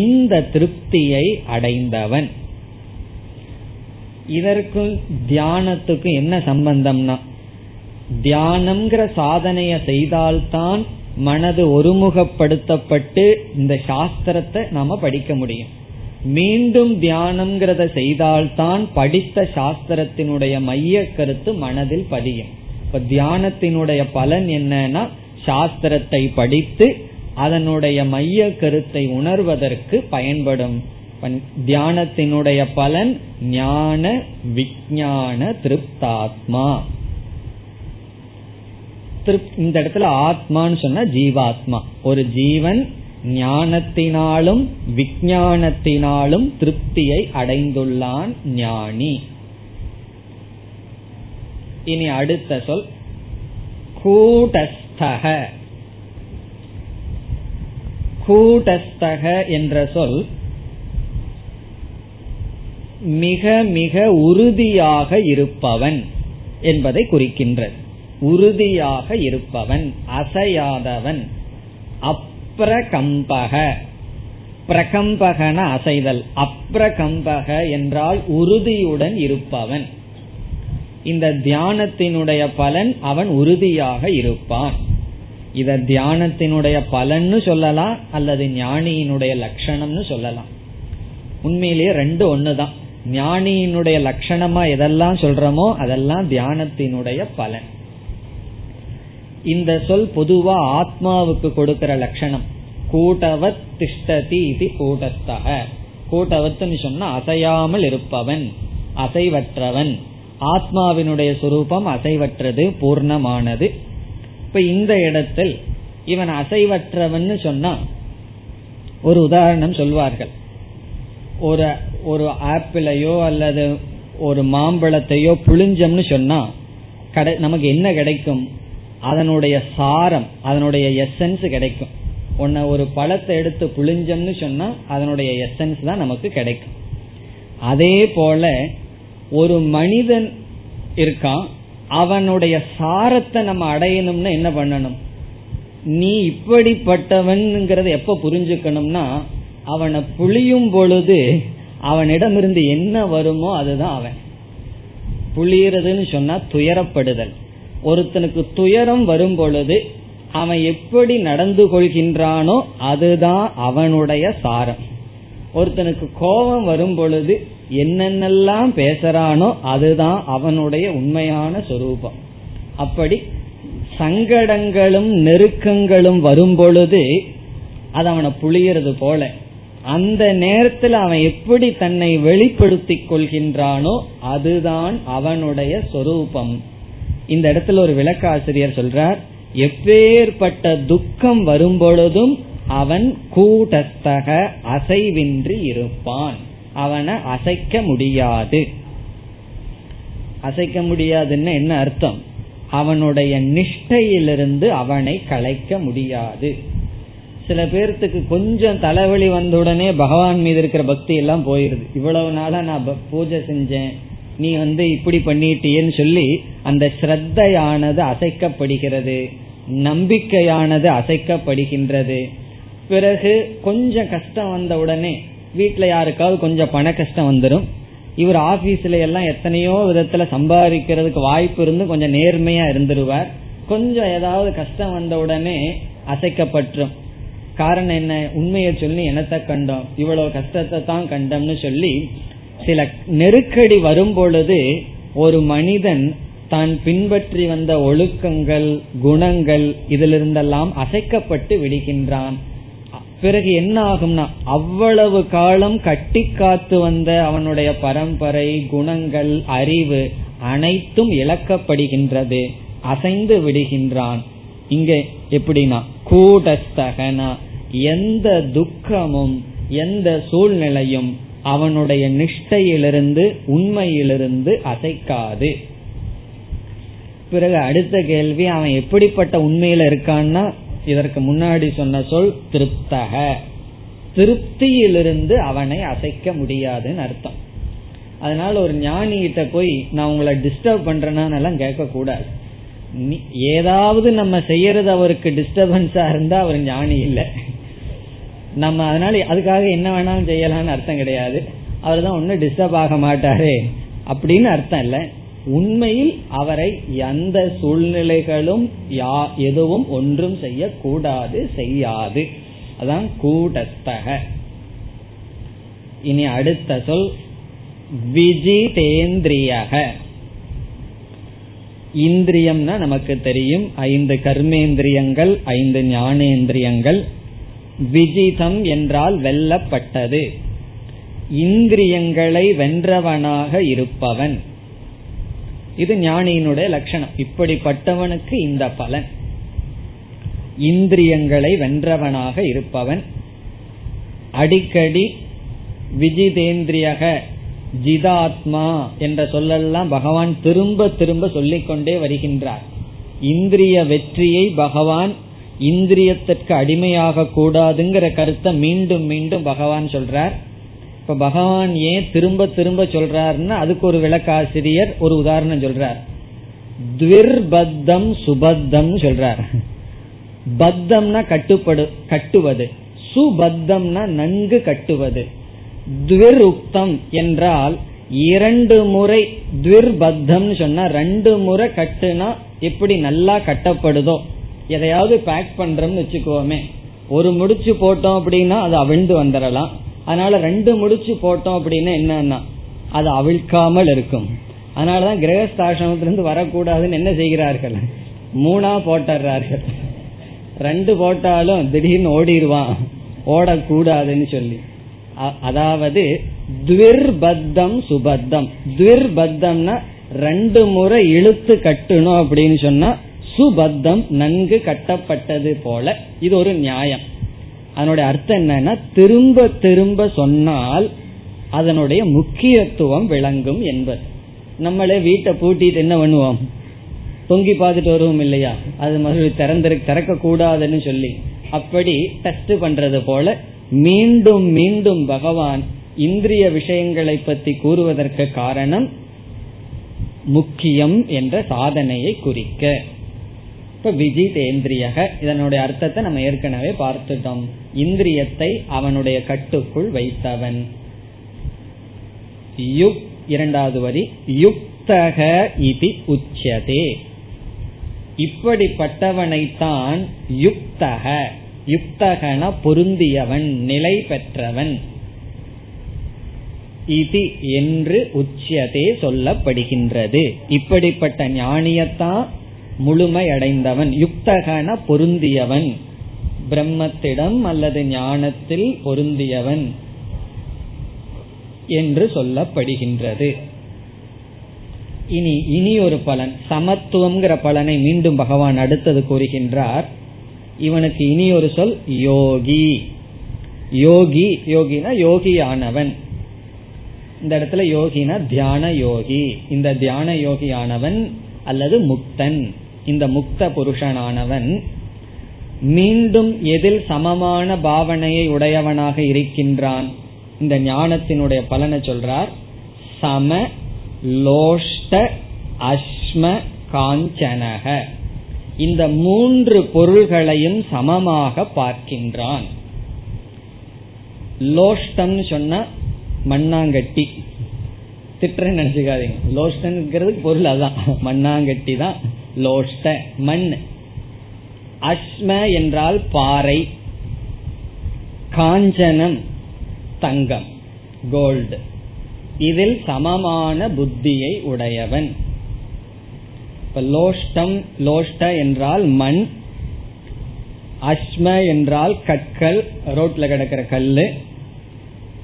இந்த திருப்தியை அடைந்தவன். இதற்கும் தியானத்துக்கும் என்ன சம்பந்தம்னா, தியானம்ங்கிற சாதனைய செய்தால்தான் மனது ஒருமுகப்படுத்தப்பட்டு இந்த சாஸ்திரத்தை நாம படிக்க முடியும். மீண்டும் தியானம்ங்கிறத செய்தால்தான் படித்த சாஸ்திரத்தினுடைய மைய கருத்து மனதில் பதியும். இப்ப தியானத்தினுடைய பலன் என்னன்னா, சாஸ்திரத்தை படித்து அதனுடைய மைய கருத்தை உணர்வதற்கு பயன்படும். தியானத்தினுடைய பலன் ஞான விஞ்ஞான திருப்தாத்மா. இந்த இடத்துல ஆத்மான்னு சொன்னா ஜீவாத்மா. ஒரு ஜீவன் ஞானத்தினாலும் விஞ்ஞானத்தினாலும் திருப்தியை அடைந்துள்ளான், ஞானி. இனி அடுத்த சொல் கூடஸ்தக. கூடஸ்தக என்ற சொல் மிக மிக உறுதியாக இருப்பவன் என்பதை குறிக்கின்றது. உறுதியாக இருப்பவன், அசையாதவன். அப்ரகம்பக, பிரகம்பகன அசைதல், அப்ரகம்பக என்றால் உறுதியுடன் இருப்பவன். இந்த தியானத்தினுடைய பலன் அவன் உறுதியாக இருப்பான். இத தியானத்தினுடைய பலன்னு சொல்லலாம் அல்லது ஞானியினுடைய லட்சணம்னு சொல்லலாம். உண்மையிலேயே ரெண்டு ஒண்ணுதான். ஞானியினுடைய லட்சணமா எதெல்லாம் சொல்றோமோ அதெல்லாம் தியானத்தினுடைய பலன். இந்த சொல் பொதுவா ஆத்மாவுக்கு கொடுக்கிற லட்சணம். கூட்டவத் திஷ்டதி இது கூட்டஸ்தக. கூட்டவத்துன்னு சொன்னா அசையாமல் இருப்பவன், அசைவற்றவன். ஆத்மாவினுடைய சுரூபம் அசைவற்றது, பூர்ணமானது. இப்ப இந்த இடத்தில் இவன் அசைவற்றவன் சொன்னா ஒரு உதாரணம் சொல்வார்கள். ஒரு ஆப்பிளையோ அல்லது ஒரு மாம்பழத்தையோ புளிஞ்சம்னு சொன்னா நமக்கு என்ன கிடைக்கும்? அதனுடைய சாரம், அதனுடைய எசன்ஸ் கிடைக்கும். ஒன்ன ஒரு பழத்தை எடுத்து புளிஞ்சம்னு சொன்னா அதனுடைய எசன்ஸ் தான் நமக்கு கிடைக்கும். அதே போல ஒரு மனிதன் இருக்கான், அவனுடைய சாரத்தை நம்ம அடையணும்னா என்ன பண்ணணும்? நீ இப்படிப்பட்டவன்ங்கிறத எப்ப புரிஞ்சுக்கணும்னா, அவனை புளியும் பொழுது அவனிடமிருந்து என்ன வருமோ அதுதான் அவன். புளியறதுன்னு சொன்னா துயரப்படுதல். ஒருத்தனுக்கு துயரம் வரும் பொழுது அவன் எப்படி நடந்து கொள்கின்றானோ அதுதான் அவனுடைய சாரம். ஒருத்தனுக்கு கோபம் வரும் பொழுது என்னென்னெல்லாம் பேசுறானோ அதுதான் அவனுடைய உண்மையான சொரூபம். அப்படி சங்கடங்களும் நெருக்கங்களும் வரும் பொழுது அது அவனை புளியறது போல, அந்த நேரத்தில் அவன் எப்படி தன்னை வெளிப்படுத்தி கொள்கின்றானோ அதுதான் அவனுடைய சொரூபம். இந்த இடத்துல ஒரு விளக்க ஆசிரியர் சொல்றார், எப்பேற்பட்ட துக்கம் வரும் பொழுதும் அவன் கூடஸ்தக அசைவின்றி இருப்பான், அவனை அசைக்க முடியாது. அசைக்க முடியாதுன்னு என்ன அர்த்தம்? அவனுடைய நிஷ்டையிலிருந்து அவனை கலைக்க முடியாது. சில பேர்த்துக்கு கொஞ்சம் தலைவலி வந்தவுடனே பகவான் மீது இருக்கிற பக்தி எல்லாம் போயிருது. இவ்வளவு நாளா நான் பூஜை செஞ்சேன், நீ இப்படி பண்ணிட்டேன்னு சொல்லி அந்த ஸ்ரத்தையானது அசைக்கப்படுகிறது, நம்பிக்கையானது அசைக்கப்படுகின்றது. பிறகு கொஞ்சம் கஷ்டம் வந்த உடனே வீட்டுல யாருக்காவது கொஞ்சம் பண கஷ்டம் வந்துடும். இவர் ஆபீஸ்ல எல்லாம் எத்தனையோ விதத்துல சம்பாதிக்கிறதுக்கு வாய்ப்பு இருந்து கொஞ்சம் நேர்மையா இருந்துருவார். கொஞ்சம் ஏதாவது கஷ்டம் வந்த உடனே அசைக்கப்பற்றும். காரணம் என்ன? உண்மையை சொல்லி என்னத்தை கண்டோம், இவ்வளவு கஷ்டத்தை தான் கண்டோம்னு சொல்லி சில நெருக்கடி வரும் பொழுது ஒரு மனிதன் தான் பின்பற்றி வந்த ஒழுக்கங்கள், குணங்கள் இதிலிருந்தெல்லாம் அசைக்கப்பட்டு விடுகின்றான். பிறகு என்ன ஆகும்னா, அவ்வளவு காலம் கட்டி காத்து வந்த அவனுடைய பரம்பரை, குணங்கள், அறிவு அனைத்தும் இழக்கப்படுகின்றது, அசைந்து விடுகின்றான். இங்க எப்படின்னா கூடஸ்தகனா எந்த துக்கமும் எந்த சூழ்நிலையும் அவனுடைய நிஷ்டையிலிருந்து, உண்மையிலிருந்து அசைக்காது. பிறகு அடுத்த கேள்வி, அவன் எப்படிப்பட்ட உண்மையில இருக்கான்னா, இதற்கு முன்னாடி சொன்ன சொல் திருப்தக, திருப்தியிலிருந்து அவனை அசைக்க முடியாதுன்னு அர்த்தம். அதனால ஒரு ஞானிகிட்ட போய் நான் உங்களை டிஸ்டர்ப் பண்றேனான்னு எல்லாம் கேட்க கூடாது. ஏதாவது நம்ம செய்யறது அவருக்கு டிஸ்டர்பன்ஸா இருந்தா அவர் ஞானி இல்லை. நம்ம அதனால அதுக்காக என்ன வேணாலும் செய்யலாம்னு அர்த்தம் கிடையாது. அவர் தான் ஒன்னும் டிஸ்டர்ப் ஆக மாட்டாரு அப்படின்னு அர்த்தம் இல்லை. உண்மையில் அவரை எந்த சூழ்நிலைகளும் எதுவும் ஒன்றும் செய்யக்கூடாது, செய்யாது. அதான் கூடஸ்தக. இனி அடுத்த சொல் விஜிதேந்திரியக. இந்திரியம்னா நமக்கு தெரியும், 5 கர்மேந்திரியங்கள், 5 ஞானேந்திரியங்கள். விஜிதம் என்றால் வெல்லப்பட்டது, இந்திரியங்களை வென்றவனாக இருப்பவன். இது ஞானியினுடைய லட்சணம். இப்படிப்பட்டவனுக்கு இந்த பலன், இந்திரியங்களை வென்றவனாக இருப்பவன். அடிக்கடி விஜிதேந்திரியக, ஜிதாத்மா என்ற சொல்லெல்லாம் பகவான் திரும்ப திரும்ப சொல்லிக்கொண்டே வருகின்றார். இந்திரிய வெற்றியை பகவான், இந்திரியத்திற்கு அடிமையாக கூடாதுங்கிற கருத்தை மீண்டும் மீண்டும் பகவான் சொல்றார். இப்ப பகவான் ஏன் திரும்ப திரும்ப சொல்றாருன்னா அதுக்கு ஒரு விளக்காசிரியர் ஒரு உதாரணம் சொல்றார். த்விர்பத்தம் சுபத்தம் சொல்றார். பத்தம்னா கட்டுவது, சுபத்தம்னா நன்கு கட்டுவது. த்விருக்தம் என்றால் இரண்டு முறை த்விர்பத்தம் சொன்னா, ரெண்டு முறை கட்டுனா எப்படி நல்லா கட்டப்படுதோ, எதையாவது பேக் பண்றோம்னு வச்சுக்கோமே, ஒரு முடிச்சு போட்டோம் அப்படின்னா அது அவிழ்ந்து வந்துடலாம். அதனால ரெண்டு முடிச்சு போட்டோம் அப்படின்னா என்னன்னா அது அவிழ்க்காமல் இருக்கும். அதனாலதான் கிரகஸ்தாசிரமத்திலிருந்து வரக்கூடாதுன்னு என்ன செய்கிறார்கள், மூணா போட்டுறார்கள். ரெண்டு போட்டாலும் திடீர்னு ஓடிடுவான், ஓடக்கூடாதுன்னு சொல்லி. அதாவது த்விர்பத்தம் சுபத்தம், த்விர்பத்தம்னா ரெண்டு முறை இழுத்து கட்டணும் அப்படின்னு சொன்னா சுபத்தம் நன்கு கட்டப்பட்டது போல. இது ஒரு நியாயம். அதனுடைய அர்த்தம் என்னன்னா திரும்ப திரும்ப சொன்னால் அதனுடைய முக்கியத்துவம் விளங்கும் என்பது. நம்மளே வீட்டை பூட்டிட்டு என்ன பண்ணுவோம், தொங்கி பார்த்துட்டு வருவோம் இல்லையா, அது மாதிரி திறக்க கூடாதுன்னு சொல்லி. அப்படி டெஸ்ட் பண்றது போல மீண்டும் மீண்டும் பகவான் இந்திரிய விஷயங்களை பற்றி கூறுவதற்கு காரணம் முக்கியம் என்ற சாதனையை குறிக்க. இப்ப விஜிதேந்திரியக, இதனுடைய அர்த்தத்தை நம்ம ஏற்கனவே பார்த்துட்டோம். இந்திரியத்தை அவனுடைய கட்டுக்குள் வைத்தவன். இரண்டாவது வரி, யுக்தக இதி உச்யதே, இப்படிப்பட்டவனைத்தான் யுக்தக, யுக்தகன பொருந்தியவன் நிலை பெற்றவன் இதி என்று உச்சியதே சொல்லப்படுகின்றது. இப்படிப்பட்ட ஞானியத்தான் முழுமையடைந்தவன், யுக்தகன பொருந்தியவன், பிரம்மத்திடம் அல்லது ஞானத்தில் பொருந்தியவன் என்று சொல்லப்படுகின்றது. இனி ஒரு பலன், சமத்துவம்ங்கிற பலனை மீண்டும் பகவான் அடுத்தது கூறுகின்றார். இவனுக்கு இனி ஒரு சொல் யோகி. யோகி, யோகினா யோகியானவன். இந்த இடத்துல யோகினா தியான யோகி. இந்த தியான யோகியானவன் அல்லது முக்தன், இந்த முக்த புருஷனானவன் மீண்டும் எதில் சமமான பாவனையை உடையவனாக இருக்கின்றான். இந்த ஞானத்தினுடைய பலனை சொல்றார். சம லோஷ்ட அஸ்ம காஞ்சனக, இந்த மூன்று பொருள்களையும் சமமாக பார்க்கின்றான். லோஷ்டம் சொன்னா மண்ணாங்கட்டி, திட்டன்னு நினைச்சுக்காதீங்க. லோஷ்டங்கிறது பொருள் அதான், மண்ணாங்கட்டி தான் லோஷ்ட, மண். அஸ்ம என்றால் பாறை, காஞ்சனம் தங்கம், கோல்டு. இதில் சமமான புத்தியை உடையவன். இப்ப லோஷ்டம், லோஷ்ட என்றால் மண், அஸ்ம என்றால் கற்கள், ரோட்ல கிடக்கிற கல்லு.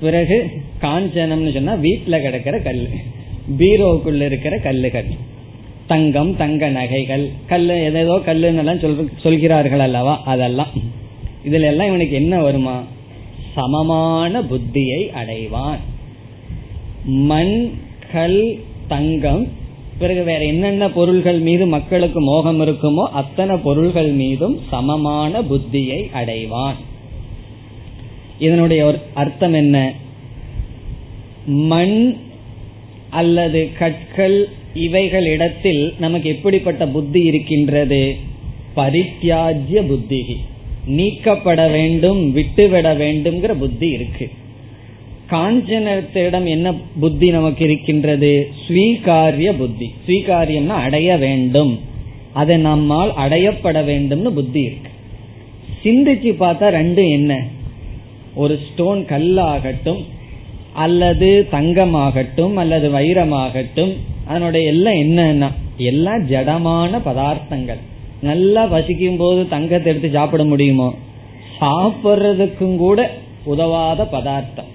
பிறகு காஞ்சனம்னு சொன்னா வீட்டுல கிடக்கிற கல்லு, பீரோக்குள்ள இருக்கிற கல்லுகள், தங்கம், தங்க நகைகள், கல்லு, ஏதேதோ கல்லுன்னெல்லாம் சொல்கிறார்கள் அல்லவா, அதெல்லாம். இதுல எல்லாம் இவனுக்கு என்ன வருமா, சமமான புத்தியை அடைவான். மண், கல், தங்கம், பிறகு வேற என்னென்ன பொருள்கள் மீது மக்களுக்கு மோகம் இருக்குமோ அத்தனை பொருள்கள் மீதும் சமமான புத்தியை அடைவான். இதனுடைய ஒரு அர்த்தம் என்ன, மண் அல்லது கற்கள் இவைகளிடத்தில் நமக்கு எப்படிப்பட்ட புத்தி இருக்கின்றது, பரித்யாஜ்ய புத்தி, நீக்கப்பட வேண்டும், விட்டுவிட வேண்டும்ங்கிற புத்தி இருக்கு. காஞ்சனத்திடம் என்ன புத்தி நமக்கு இருக்கின்றது, ஸ்வீகாரிய புத்தி, ஸ்வீகாரியம்னா அடைய வேண்டும், அதை நம்மால் அடையப்பட வேண்டும்னு புத்தி இருக்கு. சிந்திச்சு பார்த்தா ரெண்டும் என்ன, ஒரு ஸ்டோன் கல்லாகட்டும் அல்லது தங்கமாகட்டும் அல்லது வைரமாகட்டும், அதனுடைய எல்லாம் என்னன்னா எல்லாம் ஜடமான பதார்த்தங்கள். நல்லா பசிக்கும் போது தங்கத்தை எடுத்து சாப்பிட முடியுமோ, சாப்பிட்றதுக்கும் கூட உதவாத பதார்த்தம்.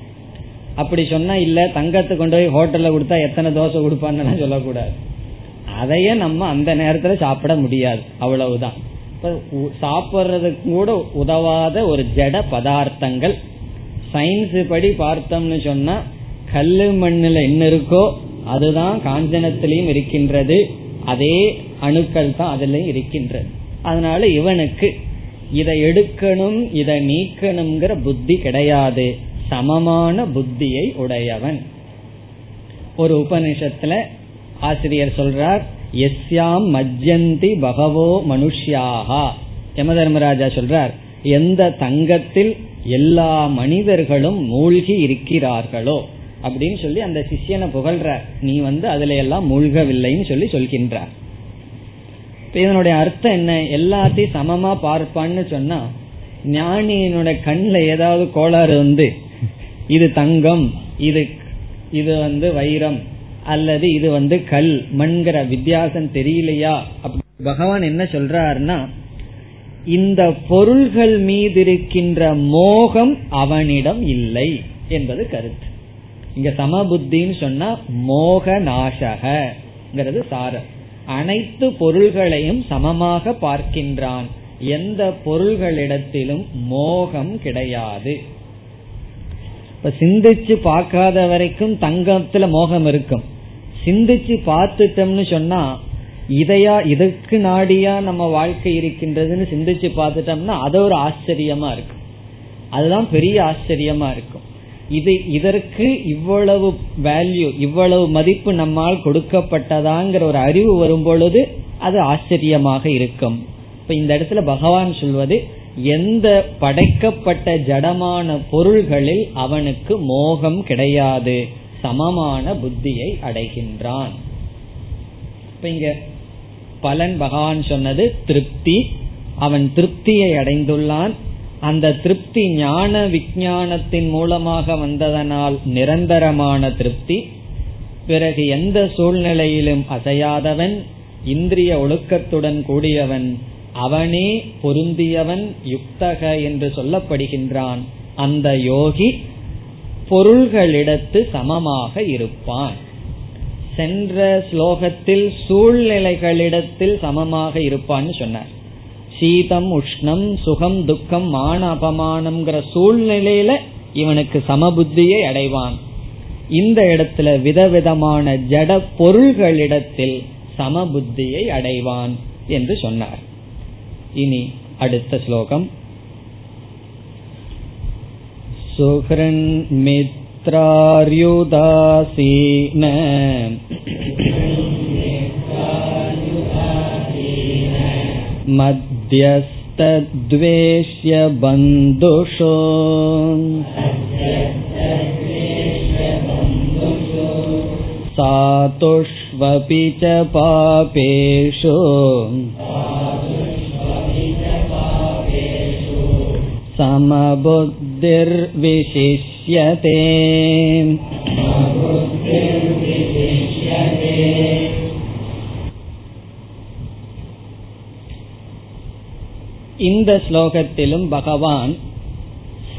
அப்படி சொன்னா இல்ல, தங்கத்தை கொண்டு போய் ஹோட்டல்ல கொடுத்தா எத்தனை தோசை கொடுப்பான்னு சொல்லக்கூடாது, அதையே நம்ம அந்த நேரத்துல சாப்பிட முடியாது, அவ்வளவுதான். சாப்பிட்றதுக்கு கூட உதவாத ஒரு ஜட பதார்த்தங்கள். சயின்ஸ் படி பார்த்தோம்னு சொன்னா கல்லு மண்ணுல என்ன இருக்கோ அதுதான் காஞ்சனத்திலையும் இருக்கின்றது, அதே அணுக்கள் தான் அதுலயும் இருக்கின்றது. அதனால இவனுக்கு இதை எடுக்கணும் இதை நீக்கணும்ங்கிற புத்தி கிடையாது, சமமான புத்தியை உடையவன். ஒரு உபநிஷத்துல ஆசிரியர் சொல்றார், எஸ்யாம் மஜ்ஜந்தி பகவோ மனுஷ்யாஹா, யம தர்மராஜா சொல்றார், எந்த தங்கத்தில் எல்லா மனிதர்களும் மூழ்கி இருக்கிறார்களோ, அப்படின்னு சொல்லி அந்த சிஷ்யனை புகழ்ற, நீ அதுல எல்லாம் மூழ்கவில்லைன்னு சொல்லி சொல்கின்றார். இதனுடைய அர்த்தம் என்ன? எல்லாத்தையும் சமமா பார்ப்பான்னு சொன்னா ஞானியினுடைய கண்ல ஏதாவது கோளாறு இது தங்கம், இது வைரம், அல்லது இது கல் மண்கிற வித்தியாசம் தெரியலையா? அப்படி பகவான் என்ன சொல்றாருன்னா, இந்த பொருள்கள் மீது இருக்கின்ற மோகம் அவனிடம் இல்லை என்பது கருத்து. இங்க சமபுத்தின்னு சொன்னா மோக நாசகிறது சாரம். அனைத்து பொருள்களையும் சமமாக பார்க்கின்றான், எந்த பொருள்களிடத்திலும் மோகம் கிடையாது. சிந்திச்சு பார்க்காத வரைக்கும் தங்கத்துல மோகம் இருக்கும், சிந்திச்சு பார்த்துட்டோம்னு சொன்னா இதையா இதுக்கு நாடியா நம்ம வாழ்க்கை இருக்கின்றதுன்னு சிந்திச்சு பார்த்துட்டோம்னா அது ஒரு ஆச்சரியமா இருக்கும், அதுதான் பெரிய ஆச்சரியமா இருக்கும். இது இதற்கு இவ்வளவு வேல்யூ, இவ்வளவு மதிப்பு நம்மால் கொடுக்கப்பட்டதாங்கிற ஒரு அறிவு வரும் பொழுது அது ஆச்சரியமாக இருக்கும். இப்ப இந்த இடத்துல பகவான் சொல்வது, எந்த படைக்கப்பட்ட ஜடமான பொருள்களில் அவனுக்கு மோகம் கிடையாது, சமமான புத்தியை அடைகின்றான். இப்ப இங்க பலன் பகவான் சொன்னது திருப்தி, அவன் திருப்தியை அடைந்துள்ளான். அந்த திருப்தி ஞான விஞ்ஞானத்தின் மூலமாக வந்ததனால் நிரந்தரமான திருப்தி. பிறகு எந்த சூழ்நிலையிலும் அசையாதவன், இந்திரிய ஒழுக்கத்துடன் கூடியவன், அவனே பொருந்தியவன், யுக்தக என்று சொல்லப்படுகின்றான். அந்த யோகி பொருள்களிடத்து சமமாக இருப்பான். சென்ற ஸ்லோகத்தில் சூழ்நிலைகளிடத்தில் சமமாக இருப்பான்னு சொன்னார். சீதம் உஷ்ணம் சுகம் துக்கம் மான அபமானம்ங்கிற சூழ்நிலையில இவனுக்கு சமபுத்தியை அடைவான். இந்த இடத்துல விதவிதமான ஜட பொருள்களிடத்தில் சமபுத்தியை அடைவான் என்று சொன்னார். இனி அடுத்த ஸ்லோகம். சுஹ்ரன் மித்ரார்யுதாசீன மத்யஸ்தத்வேஷ்ய பந்துஷோ சாதுஷ்வபி ச பாபேஷோ சமபுத்திர்விசிஷ்யதே. இந்த ஸ்லோகத்திலும் பகவான்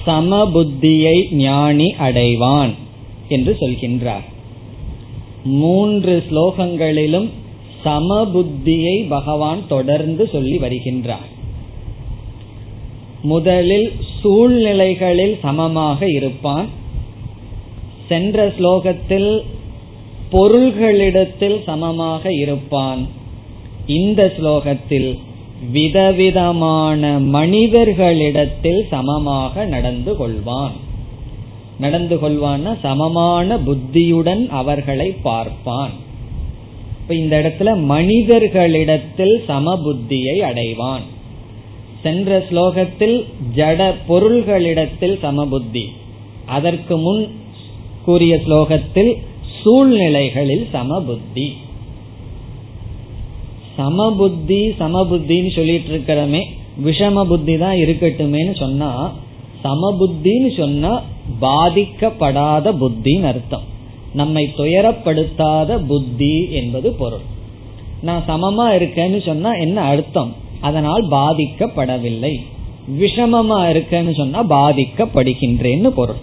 சமபுத்தியை ஞானி அடைவான் என்று சொல்கின்றார். மூன்று ஸ்லோகங்களிலும் சமபுத்தியை பகவான் தொடர்ந்து சொல்லி வருகின்றார். முதலில் சூழ்நிலைகளில் சமமாக இருப்பான். சென்ற ஸ்லோகத்தில் பொருள்களிடத்தில் சமமாக இருப்பான். இந்த ஸ்லோகத்தில் விதவிதமான மனிதர்களிடத்தில் சமமாக நடந்து கொள்வான். நடந்து கொள்வான்னா சமமான புத்தியுடன் அவர்களை பார்ப்பான். இப்ப இந்த இடத்துல மனிதர்களிடத்தில் சமபுத்தியை அடைவான். சென்ற ஸ்லோகத்தில் ஜட பொருள்களிடத்தில் சமபுத்தி, அதற்கு முன் கூறிய ஸ்லோகத்தில் சூழ்நிலைகளில் சமபுத்தி. சமபுத்தி சமபுத்தின்னு சொல்லிட்டு இருக்கிறமே, விஷம புத்தி தான் இருக்கட்டுமேன்னு சொன்னா, சமபுத்தின்னு சொன்னா பாதிக்கப்படாத புத்தின்னு அர்த்தம், நம்மை துயரப்படுத்தாத புத்தி என்பது பொருள். நான் சமமா இருக்கேன்னு சொன்னா என்ன அர்த்தம்? அதனால் பாதிக்கப்படவில்லை. விஷமமா இருக்கேன்னு சொன்னா பாதிக்கப்படுகின்றேன்னு பொருள்.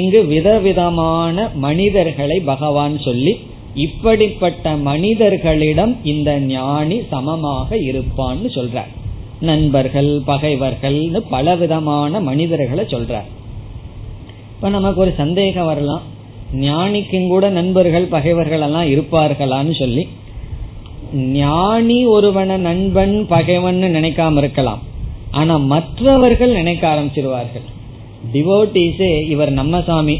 இங்கு விதவிதமான மனிதர்களை பகவான் சொல்லி, இப்படிப்பட்ட மனிதர்களிடம் இந்த ஞானி சமமாக இருப்பான்னு சொல்றார். நண்பர்கள், பகைவர்கள்னு பல விதமான மனிதர்களை சொல்றார். இப்ப நமக்கு ஒரு சந்தேகம் வரலாம், ஞானிக்கும் கூட நண்பர்கள் பகைவர்கள் எல்லாம் இருப்பார்களான்னு சொல்லி. ஞானி ஒருவன நண்பன் பகைவன் நினைக்காம இருக்கலாம், ஆனா மற்றவர்கள் நினைக்க ஆரம்பிச்சிருவார்கள். டிவோட்டீஸே இவர் நம்ம சாமி,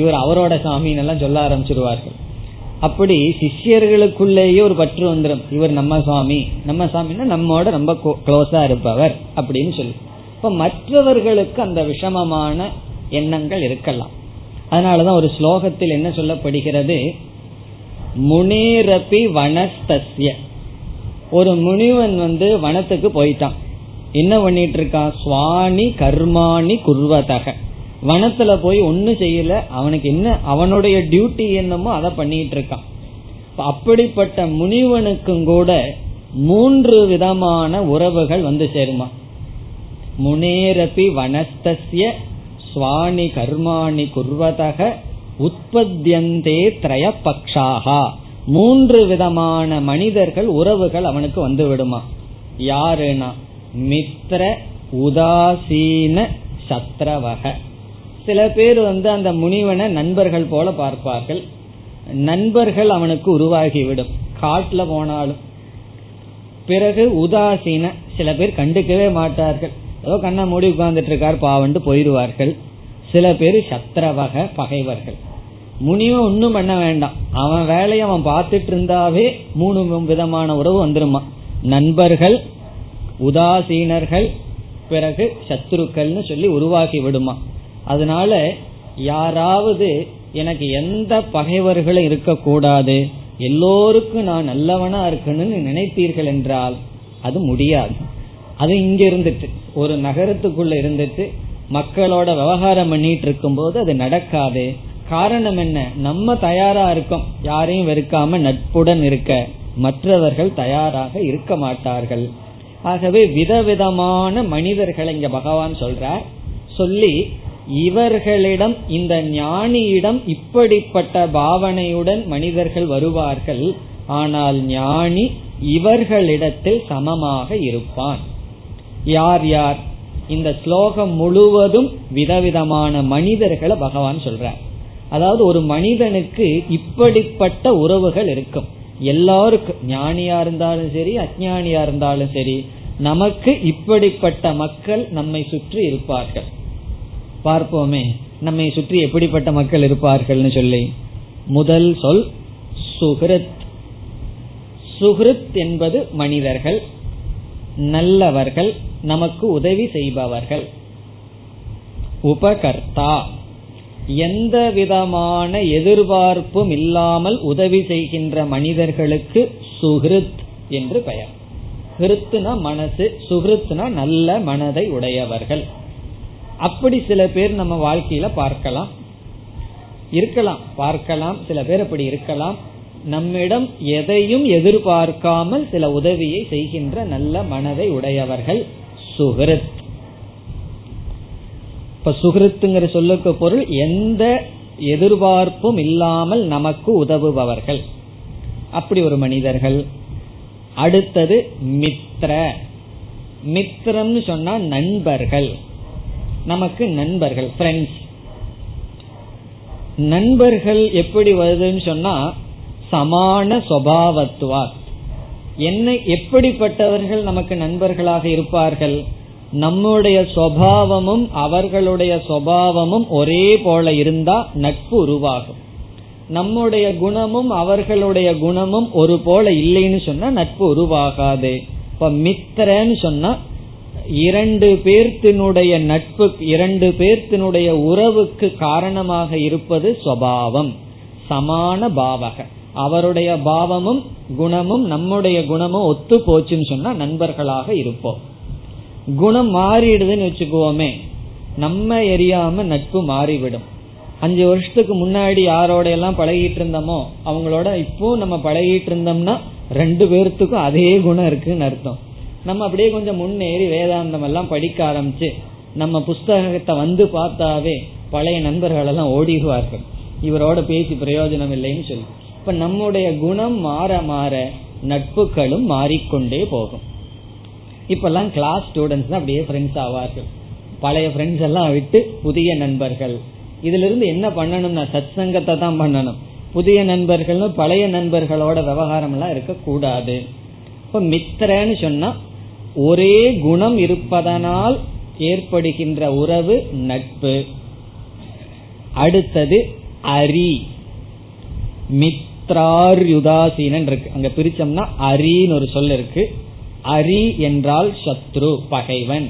இவர் அவரோட சாமின்னு எல்லாம் சொல்ல ஆரம்பிச்சிருவார்கள். அப்படி சிஷ்யர்களுக்குள்ளேயே ஒரு பற்று வந்துடும், இவர் நம்ம சாமி, நம்ம சாமின்னா நம்மோட ரொம்ப க்ளோஸா இருப்பவர் அப்படின்னு சொல்லி. இப்ப மற்றவர்களுக்கு அந்த விஷமமான எண்ணங்கள் இருக்கலாம். அதனாலதான் ஒரு ஸ்லோகத்தில் என்ன சொல்லப்படுகிறது, முனேரபி வனஸ்தஸ்ய, ஒரு முனிவன் வனத்துக்கு போயிட்டான். என்ன பண்ணிட்டு இருக்கான்? சுவாணி கர்மாணி குர்வதக, வனத்துல போய் ஒன்னு செய்யல. அவனுக்கு என்ன அவனுடைய டியூட்டி என்னமோ அதை பண்ணிட்டு இருக்கான். அப்படிப்பட்ட முனிவனுக்கும் கூட மூன்று விதமான உறவுகள் வந்து சேருமா. முனேரபி வனஸ்தஸ்ய சுவாணி கர்மாணி குர்வதக உற்பத்தியந்தே த்ரயபக்ஷாஹா, மூன்று விதமான மனிதர்கள் உறவுகள் அவனுக்கு வந்து விடுமா. யாருன்னா மித்ர உதாசீன சத்ரவக. சில பேர் அந்த முனிவனை நண்பர்கள் போல பார்ப்பார்கள், நண்பர்கள் அவனுக்கு உருவாகிவிடும் காட்டுல போனாலும். பிறகு உதாசீன, சில பேர் கண்டுக்கவே மாட்டார்கள், ஏதோ கண்ணை மூடி உட்கார்ந்துட்டு இருக்கார் பாவண்டு போயிடுவார்கள். சில பேர் சத்ரவக பகைவர்கள். முனிவன் ஒன்னும் பண்ண வேண்டாம், அவன் வேலையை அவன் பார்த்துட்டு இருந்தாவே மூணு விதமான உறவு வந்துருமா. நண்பர்கள், உதாசீனர்கள், பிறகு சத்துருக்கள்னு சொல்லி உருவாகி விடுமா. அதனால யாராவது எனக்கு எந்த பகைவர்களும் இருக்கக்கூடாது, எல்லோருக்கும் நான் நல்லவனா இருக்கணும்னு நினைப்பீர்கள் என்றால் அது முடியாது. அது இங்க இருந்துட்டு ஒரு நகரத்துக்குள்ள இருந்துட்டு மக்களோட விவகாரம் பண்ணிட்டு இருக்கும் போது அது நடக்காது. காரணம் என்ன? நம்ம தயாரா இருக்கோம் யாரையும் வெறுக்காம நட்புடன் இருக்க, மற்றவர்கள் தயாராக இருக்க மாட்டார்கள். ஆகவே விதவிதமான மனிதர்கள் இங்க பகவான் சொல்றார். சொல்லி இவர்களிடம், இந்த ஞானியிடம் இப்படிப்பட்ட பாவனையுடன் மனிதர்கள் வருவார்கள். ஆனால் ஞானி இவர்களிடத்தில் சமமாக இருப்பான். யார் யார்? இந்த ஸ்லோகம் முழுவதும் விதவிதமான மனிதர்களை பகவான் சொல்றார். அதாவது ஒரு மனிதனுக்கு இப்படிப்பட்ட உறவுகள் இருக்கும். எல்லாருக்கும், ஞானியா இருந்தாலும் சரி அஞ்ஞானியா இருந்தாலும் சரி, நமக்கு இப்படிப்பட்ட மக்கள் நம்மை சுற்றி இருப்பார்கள். பார்ப்போமே நம்மை சுற்றி எப்படிப்பட்ட மக்கள் இருப்பார்கள்னு சொல்லி. முதல் சொல் சுஹ்ருத். சுஹ்ருத் என்பது மனிதர்கள், நல்லவர்கள், நமக்கு உதவி செய்பவர்கள். உபகர்த்தா, எந்த விதமான எதிர்பார்ப்பும் இல்லாமல் உதவி செய்கின்ற மனிதர்களுக்கு சுஹ்ருத் என்று பெயர். ஹிருத்னா மனசு, சுஹ்ருத்னா நல்ல மனதை உடையவர்கள். அப்படி சில பேர் நம்ம வாழ்க்கையில பார்க்கலாம். சில பேர் அப்படி இருக்கலாம், நம்மிடம் எதையும் எதிர்பார்க்காமல் சில உதவியை செய்கின்ற நல்ல மனதை உடையவர்கள் சுஹ்ருத். இப்ப சுஹ்ருத்ங்கிற சொல்லுக்கு பொருள் எந்த எதிர்பார்ப்பும் இல்லாமல் நமக்கு உதவுபவர்கள். அப்படி ஒரு மனிதர்கள். அடுத்தது மித்ர. மித்ரம்னு சொன்னா நண்பர்கள், நமக்கு நண்பர்கள், ஃப்ரெண்ட்ஸ். நண்பர்கள் எப்படி வருதுன்னு சொன்னா சமான சுபாவத்துவா. என்ன எப்படிப்பட்டவர்கள் நமக்கு நண்பர்களாக இருப்பார்கள்? நம்முடைய சுபாவமும் அவர்களுடைய சுபாவமும் ஒரே போல இருந்தா நட்பு உருவாகும். நம்முடைய குணமும் அவர்களுடைய குணமும் ஒரு போல இல்லைன்னு சொன்னா நட்பு உருவாகாது. இப்ப மித்ரன்னு சொன்னா இரண்டு பேர்த்தினுடைய நட்பு, இரண்டு பேர்த்தினுடைய உறவுக்கு காரணமாக இருப்பது சுபாவம், சமான பாவக. அவருடைய பாவமும் குணமும் நம்முடைய குணமும் ஒத்து போச்சுன்னு சொன்னா நண்பர்களாக இருப்போம். குணம் மாறிடுதுன்னு வச்சுக்குவோமே, நம்ம எரியாம நட்பு மாறிவிடும். 5 வருஷத்துக்கு முன்னாடி யாரோட எல்லாம் பழகிட்டு இருந்தோமோ அவங்களோட இப்போ நம்ம பழகிட்டு இருந்தோம்னா 2 பேர்த்துக்கும் அதே குணம் இருக்குன்னு அர்த்தம். நம்ம அப்படியே கொஞ்சம் முன்னேறி வேதாந்தம் எல்லாம் படிக்க ஆரம்பிச்சு நம்ம புஸ்தகத்தை பார்த்தாவே பழைய நண்பர்கள் எல்லாம் ஓடிடுவார்கள், இவரோட பேசி பிரயோஜனம் இல்லைன்னு சொல்லி. இப்ப நம்முடைய குணம் மாற மாற நட்புகளும் மாறிக்கொண்டே போகும். இப்பெல்லாம் கிளாஸ் ஸ்டூடெண்ட்ஸ் தான் அப்படியே ஃப்ரெண்ட்ஸ் ஆவார்கள், பழைய ஃப்ரெண்ட்ஸ் எல்லாம் விட்டு புதிய நண்பர்கள். இதுல இருந்து என்ன பண்ணணும்னா சத் சங்கத்தை தான் பண்ணணும். புதிய நண்பர்கள் பழைய நண்பர்களோட விவகாரம் எல்லாம் இருக்க கூடாது. இப்ப மித்ரன்னு சொன்னா ஒரே குணம் இருப்பதனால் ஏற்படுகின்ற உறவு நட்பு. அடுத்தது அரி. மித்ரார்யுதாசீனன் இருக்கு, அங்க பிரிச்சோம்னா அரின்னு ஒரு சொல் இருக்கு. அரி என்றால் சத்ரு, பகைவன்.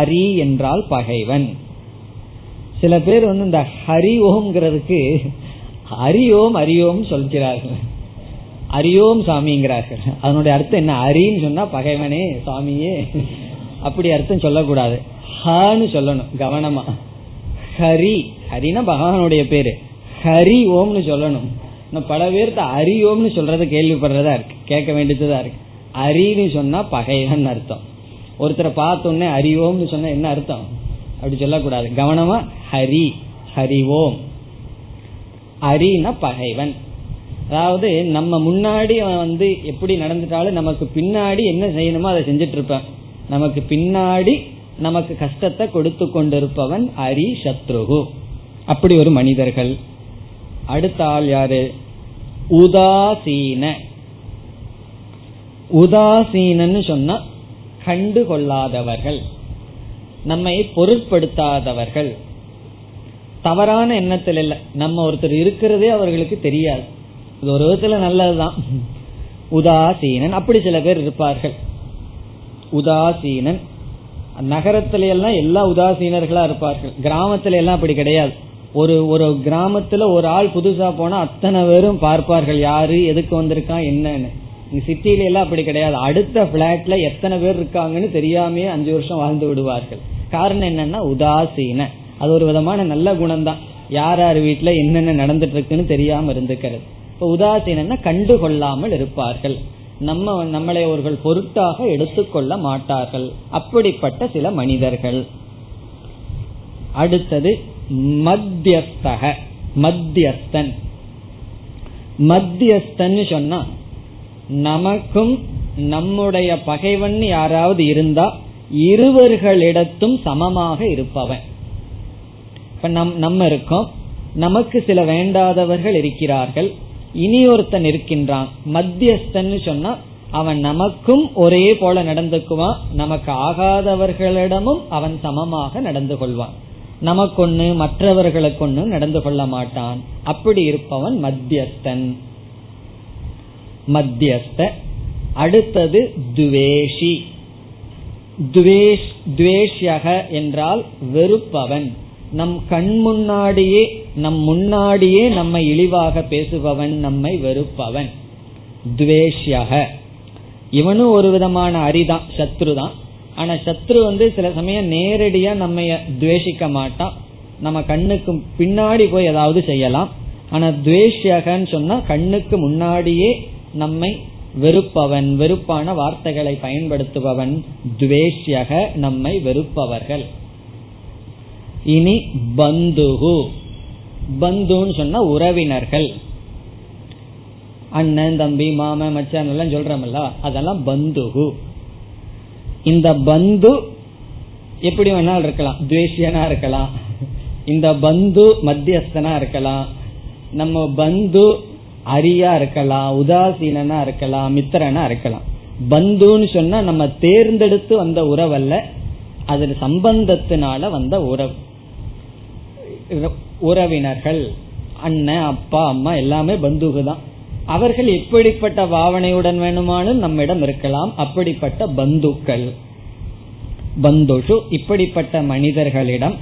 அரி என்றால் பகைவன். சில பேர் வந்து இந்த ஹரி ஓம்ங்கிறதுக்கு ஹரி ஓம் ஹரிஓம் சொல்கிறார்கள், ஹரிஓம் சாமிங்கிறார்கள். அதனுடைய அர்த்தம் என்ன? ஹரின்னு சொன்னா பகைவனே சாமியே, அப்படி அர்த்தம் சொல்லக்கூடாது. ஹன்னு சொல்லணும் கவனமா. ஹரி, ஹரினா பகவானுடைய பேரு, ஹரி ஓம்னு சொல்லணும். பல பேர்த்த ஹரி ஓம்னு சொல்றத கேள்விப்படுறதா இருக்கு, கேட்க வேண்டியதுதான் இருக்கு. ஹரின்னு சொன்னா பகைவன் அர்த்தம். ஒருத்தரை பார்த்தோன்னே ஹரி ஓம்னு சொன்னா என்ன அர்த்தம்? அப்படி சொல்லக்கூடாது, கவனமா. ஹரி ஹரி ஓம், ஹரினா பகைவன். அதாவது நம்ம முன்னாடி வந்து எப்படி நடந்துட்டாலும் நமக்கு பின்னாடி என்ன செய்யணுமோ அதை செஞ்சுட்டு இருப்பேன். நமக்கு பின்னாடி நமக்கு கஷ்டத்தை கொடுத்து கொண்டிருப்பவன் ஹரி சத்ருகு. அப்படி ஒரு மனிதர்கள். அடுத்த ஆள் யாரு? உதாசீன. உதாசீனன்னு சொன்னா கண்டு கொள்ளாதவர்கள், நம்மை பொருட்படுத்தாதவர்கள். தவறான எண்ணத்தில் இல்லை, நம்ம ஒருத்தர் இருக்கிறதே அவர்களுக்கு தெரியாது. இது ஒரு விதத்துல நல்லதுதான். உதாசீனன், அப்படி சில பேர் இருப்பார்கள். உதாசீனன் நகரத்துல எல்லாம் எல்லா உதாசீனர்களா இருப்பார்கள், கிராமத்துல எல்லாம் அப்படி கிடையாது. ஒரு ஒரு கிராமத்துல ஒரு ஆள் புதுசா போனா அத்தனை பேரும் பார்ப்பார்கள், யாரு எதுக்கு வந்திருக்கான் என்னன்னு. சிட்டில எல்லாம் அப்படி கிடையாது, அடுத்த பிளாட்ல எத்தனை பேர் இருக்காங்கன்னு தெரியாமயே 5 வருஷம் வாழ்ந்து விடுவார்கள். காரணம் என்னன்னா உதாசீன. அது ஒரு விதமான நல்ல குணம்தான், யார் யார் வீட்டுல என்னென்ன நடந்துட்டு இருக்குன்னு தெரியாம இருந்துக்கிறது. இப்ப உதாசீனன்னா கண்டு கொள்ளாமல் இருப்பார்கள், நம்மளை அவர்கள் பொருட்டாக எடுத்துக்கொள்ள மாட்டார்கள். அப்படிப்பட்ட சில மனிதர்கள். அடுத்தது மத்தியஸ்தக, மத்தியஸ்தன். மத்தியஸ்தன் சொன்னா நமக்கும் நம்முடைய பகைவன் யாராவது இருந்தா இருவர்களிடத்தும் சமமாக இருப்பவன். இப்ப நம்ம இருக்கோம், நமக்கு சில வேண்டாதவர்கள் இருக்கிறார்கள், இனி ஒருத்தன் இருக்கின்றான். மத்தியஸ்தன் சொன்னா அவன் நமக்கும் ஒரே போல நடந்துக்குவான், நமக்கு ஆகாதவர்களிடமும் அவன் சமமாக நடந்து கொள்வான், நமக்கொன்னு மற்றவர்களுக்கொன்னு நடந்து கொள்ள மாட்டான். அப்படி இருப்பவன் மத்தியஸ்தன், மத்தியஸ்த. அடுத்தது துவேஷி. துவேஷ்யக என்றால் வெறுப்பவன், நம் கண் முன்னாடியே நம்மை இழிவாக பேசுபவன், நம்மை வெறுப்பவன் துவேஷ்யக. இவனும் ஒரு விதமான அரிதான், சத்ருதான். ஆனா சத்ரு வந்து சில சமயம் நேரடியா நம்ம துவேஷிக்க மாட்டான், நம்ம கண்ணுக்கு பின்னாடி போய் ஏதாவது செய்யலாம். ஆனா துவேஷ்யகன்னு சொன்னா கண்ணுக்கு முன்னாடியே நம்மை வெறுப்பவன், வெறுப்பான வார்த்தைகளை பயன்படுத்துபவன் துவேஷ்யக, நம்மை வெறுப்பவர்கள். இனி பந்துகு. பந்துன்னு சொன்னா உறவினர்கள், அண்ணன் தம்பி மாமன் மச்சான் எல்லாம் சொல்றமல்ல, அதெல்லாம் பந்துகு. இந்த பந்து எப்படி வேணாலும் இருக்கலாம், துவேஷியனா இருக்கலாம், இந்த பந்து மத்தியஸ்தனா இருக்கலாம், நம்ம பந்து அரியா இருக்கலாம், உதாசீனா இருக்கலாம், மித்திரனா இருக்கலாம். பந்துன்னு சொன்னா நம்ம தேர்ந்தெடுத்து வந்த உறவல்ல, அதில் சம்பந்தத்தினால வந்த உறவு, உறவினர்கள், அண்ணன் அப்பா அம்மா எல்லாமே பந்துகு தான். அவர்கள் எப்படிப்பட்ட பாவனையுடன் வேணுமானும் நம்மிடம் இருக்கலாம். அப்படிப்பட்ட பந்துக்கள், பந்துஷு, இப்படிப்பட்ட மனிதர்களிடம்.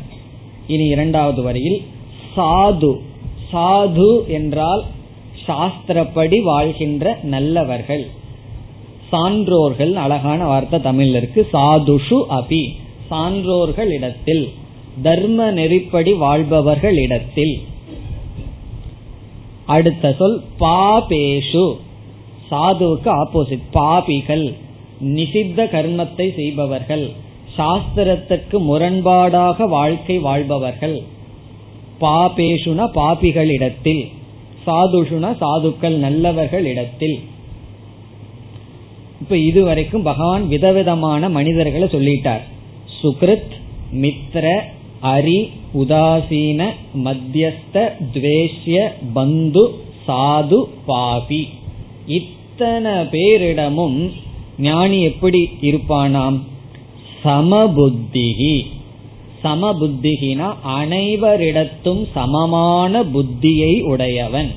இனி 2வது வரியில் சாது. சாது என்றால் சாஸ்திரப்படி வாழ்கின்ற நல்லவர்கள், சான்றோர்கள். அழகான வார்த்தை தமிழ்ல இருக்கு, சாதுஷு அபி, சான்றோர்கள் இடத்தில், தர்ம நெறிப்படி வாழ்பவர்கள் இடத்தில். அடுத்த சொல் பாபேஷு. சாதுவுக்கு ஆப்போசிட் பாபிகள், நிஷித்த கர்மத்தை செய்பவர்கள், சாஸ்திரத்துக்கு முரண்பாடாக வாழ்க்கை வாழ்பவர்கள். பாபேஷுனா பாபிகள் இடத்தில், சாதுஷுனா சாதுக்கள் நல்லவர்கள் இடத்தில். இப்ப இதுவரைக்கும் பகவான் விதவிதமான மனிதர்களை சொல்லிட்டார். சுக்ருத், மித்ர, அரி, உதாசீன, மத்தியஸ்த, துவேஷ்ய, பந்து, சாது, பாபி. இத்தனை பேரிடமும் ஞானி எப்படி இருப்பானாம்? சமபுத்திகி. சமபுத்திகினா அனைவரிடத்தும் சமமான புத்தியை உடையவன்.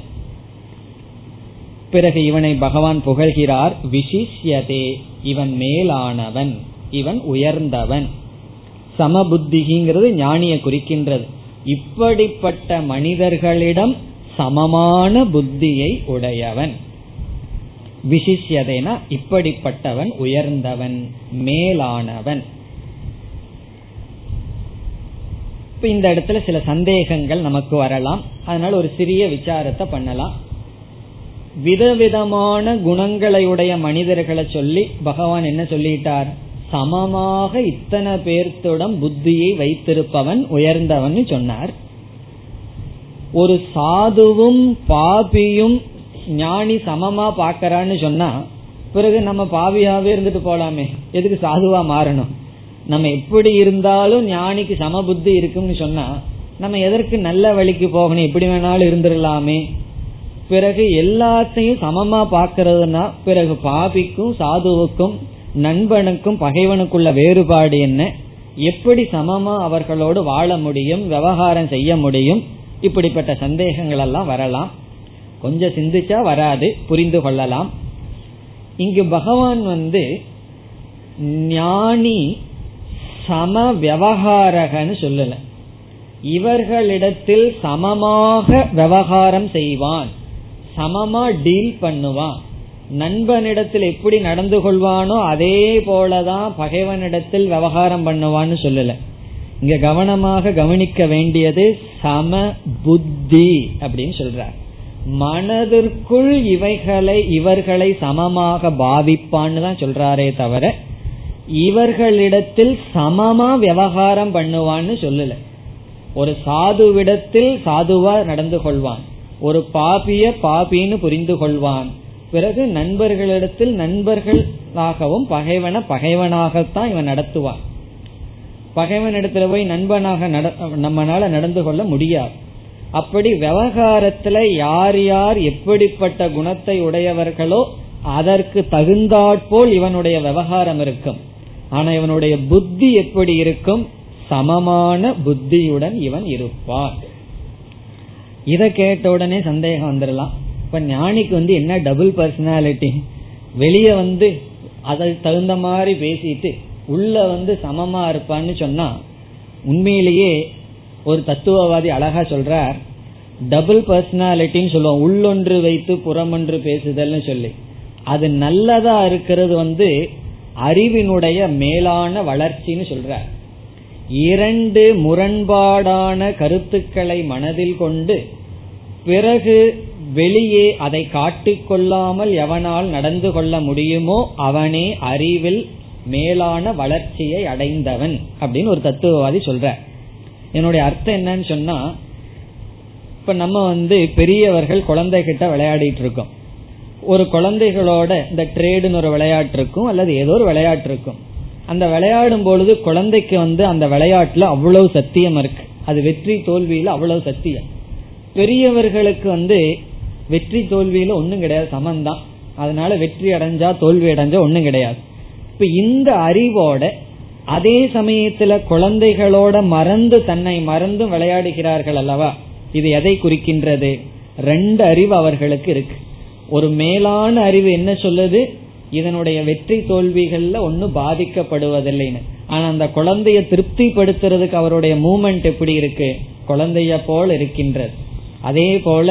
பிறகு இவனை பகவான் புகழ்கிறார், விசிஷ்யதே, இவன் மேலானவன், இவன் உயர்ந்தவன். சமபுத்திங்கிறது ஞானியை குறிக்கின்றது. இப்படிப்பட்ட மனிதர்களிடம் சமமான புத்தியை உடையவன். விசிஷ்யதேனா இப்படிப்பட்டவன் உயர்ந்தவன், மேலானவன். இந்த இடத்துல சில சந்தேகங்கள் நமக்கு வரலாம், அதனால ஒரு சிறிய விசாரத்தை பண்ணலாம். விதவிதமான குணங்களை உடைய மனிதர்களை சொல்லி பகவான் என்ன சொல்லிட்டார்? சமமாக இத்தனை பேர்த்துடன் புத்தியை வைத்திருப்பவன் உயர்ந்தவன் சொன்னார். ஒரு சாதுவும் பாபியும் ஞானி சமமா பாக்கறான்னு சொன்னா பிறகு நம்ம பாவியாவே இருந்துட்டு போலாமே, எதுக்கு சாதுவா மாறணும்? நம்ம எப்படி இருந்தாலும் ஞானிக்கு சம புத்தி இருக்குன்னு சொன்னா நம்ம எதற்கு நல்ல வழிக்கு போகணும், எப்படி வேணாலும் இருந்துடலாமே. பிறகு எல்லாத்தையும் சமமா பாக்கிறதுனா பிறகு பாபிக்கும் சாதுவுக்கும் நண்பனுக்கும் பகைவனுக்குள்ள வேறுபாடு என்ன? எப்படி சமமா அவர்களோடு வாழ முடியும், விவகாரம் செய்ய முடியும்? இப்படிப்பட்ட சந்தேகங்கள் எல்லாம் வரலாம். கொஞ்சம் சிந்திச்சா வராது, புரிந்து கொள்ளலாம். இங்கு பகவான் ஞானி சம விவகாரகன்னு சொல்லல, இவர்களிடத்தில் சமமாக விவகாரம் செய்வான், சமமா டீல் பண்ணுவான். நண்பனிடத்தில் எப்படி நடந்து கொள்வானோ அதே போலதான் பகைவனிடத்தில் விவகாரம் பண்ணுவான்னு சொல்லல. இங்க கவனமாக கவனிக்க வேண்டியது சம புத்தி அப்படின்னு சொல்றார். மனதிற்குள் இவர்களை சமமாக பாவிப்பான்னு தான் சொல்றாரே தவிர இவர்களிடத்தில் சமமா விவகாரம் பண்ணுவான்னு சொல்லல. ஒரு சாதுவிடத்தில் சாதுவா நடந்து கொள்வான், ஒரு பாபிய பாபின்னு புரிந்து கொள்வான். பிறகு நண்பர்களிடத்தில் நண்பர்களாகவும் பகைவன பகைவனாகத்தான் இவன் நடத்துவான். பகைவனிடத்துல போய் நண்பனாக நம்மளால நடந்து கொள்ள முடியாது. அப்படி விவகாரத்துல யார் யார் எப்படிப்பட்ட குணத்தை உடையவர்களோ அதற்கு தகுந்தாற்போல் இவனுடைய விவகாரம் இருக்கும். ஆனா இவனுடைய புத்தி எப்படி இருக்கும்? சமமான புத்தியுடன் இவன் இருப்பான். இத கேட்ட உடனே சந்தேகம் வந்துடலாம், இப்ப ஞானிக்கு என்ன டபுள் பர்சனாலிட்டி? வெளிய அதற்கு தகுந்த மாதிரி பேசிட்டு உள்ள சமமா இருப்பான்னு சொன்னா, உண்மையிலேயே ஒரு தத்துவவாதி அழகா சொல்றார், டபுள் பர்சனாலிட்டின்னு சொல்லுவோம், உள்ளொன்று வைத்து புறமொன்று பேசுதல்னு சொல்லி. அது நல்லதா இருக்கிறது அறிவினுடைய மேலான வளர்ச்சின்னு சொல்றார். இரண்டு முரண்பாடான கருத்துக்களை மனதில் கொண்டு பிறகு வெளியே அதை காட்டிக்கொள்ளாமல் எவனால் நடந்து கொள்ள முடியுமோ அவனே அறிவில் மேலான வளர்ச்சியை அடைந்தவன் அப்படின்னு ஒரு தத்துவவாதி சொல்ற. என்னுடைய அர்த்தம் என்னன்னு சொன்னா, இப்ப நம்ம பெரியவர்கள் குழந்தைகிட்ட விளையாடிட்டு இருக்கோம். ஒரு குழந்தைகளோட இந்த ட்ரேடுன்னு ஒரு விளையாட்டு இருக்கும், அல்லது ஏதோ ஒரு விளையாட்டு இருக்கும். அந்த விளையாடும் பொழுது குழந்தைக்கு அந்த விளையாட்டுல அவ்வளவு சத்தியம் இருக்கு, அது வெற்றி தோல்வியில அவ்வளவு சத்தியம். பெரியவர்களுக்கு வெற்றி தோல்வியில ஒண்ணும் கிடையாது, சமந்தான். அதனால வெற்றி அடைஞ்சா தோல்வி அடைஞ்சா ஒண்ணும் கிடையாது. இப்ப இந்த அறிவோட அதே சமயத்துல குழந்தைகளோட தன்னை மறந்து விளையாடுகிறார்கள் அல்லவா? இது எதை குறிக்கின்றது? ரெண்டு அறிவு அவர்களுக்கு இருக்கு. ஒரு மேலான அறிவு என்ன சொல்லுது? இதனுடைய வெற்றி தோல்விகள்ல ஒண்ணு பாதிக்கப்படுவதில்லைன்னு. ஆனா அந்த குழந்தைய திருப்தி படுத்துறதுக்கு அவருடைய மூமெண்ட் எப்படி இருக்கு? குழந்தைய போல் இருக்கின்றது. அதே போல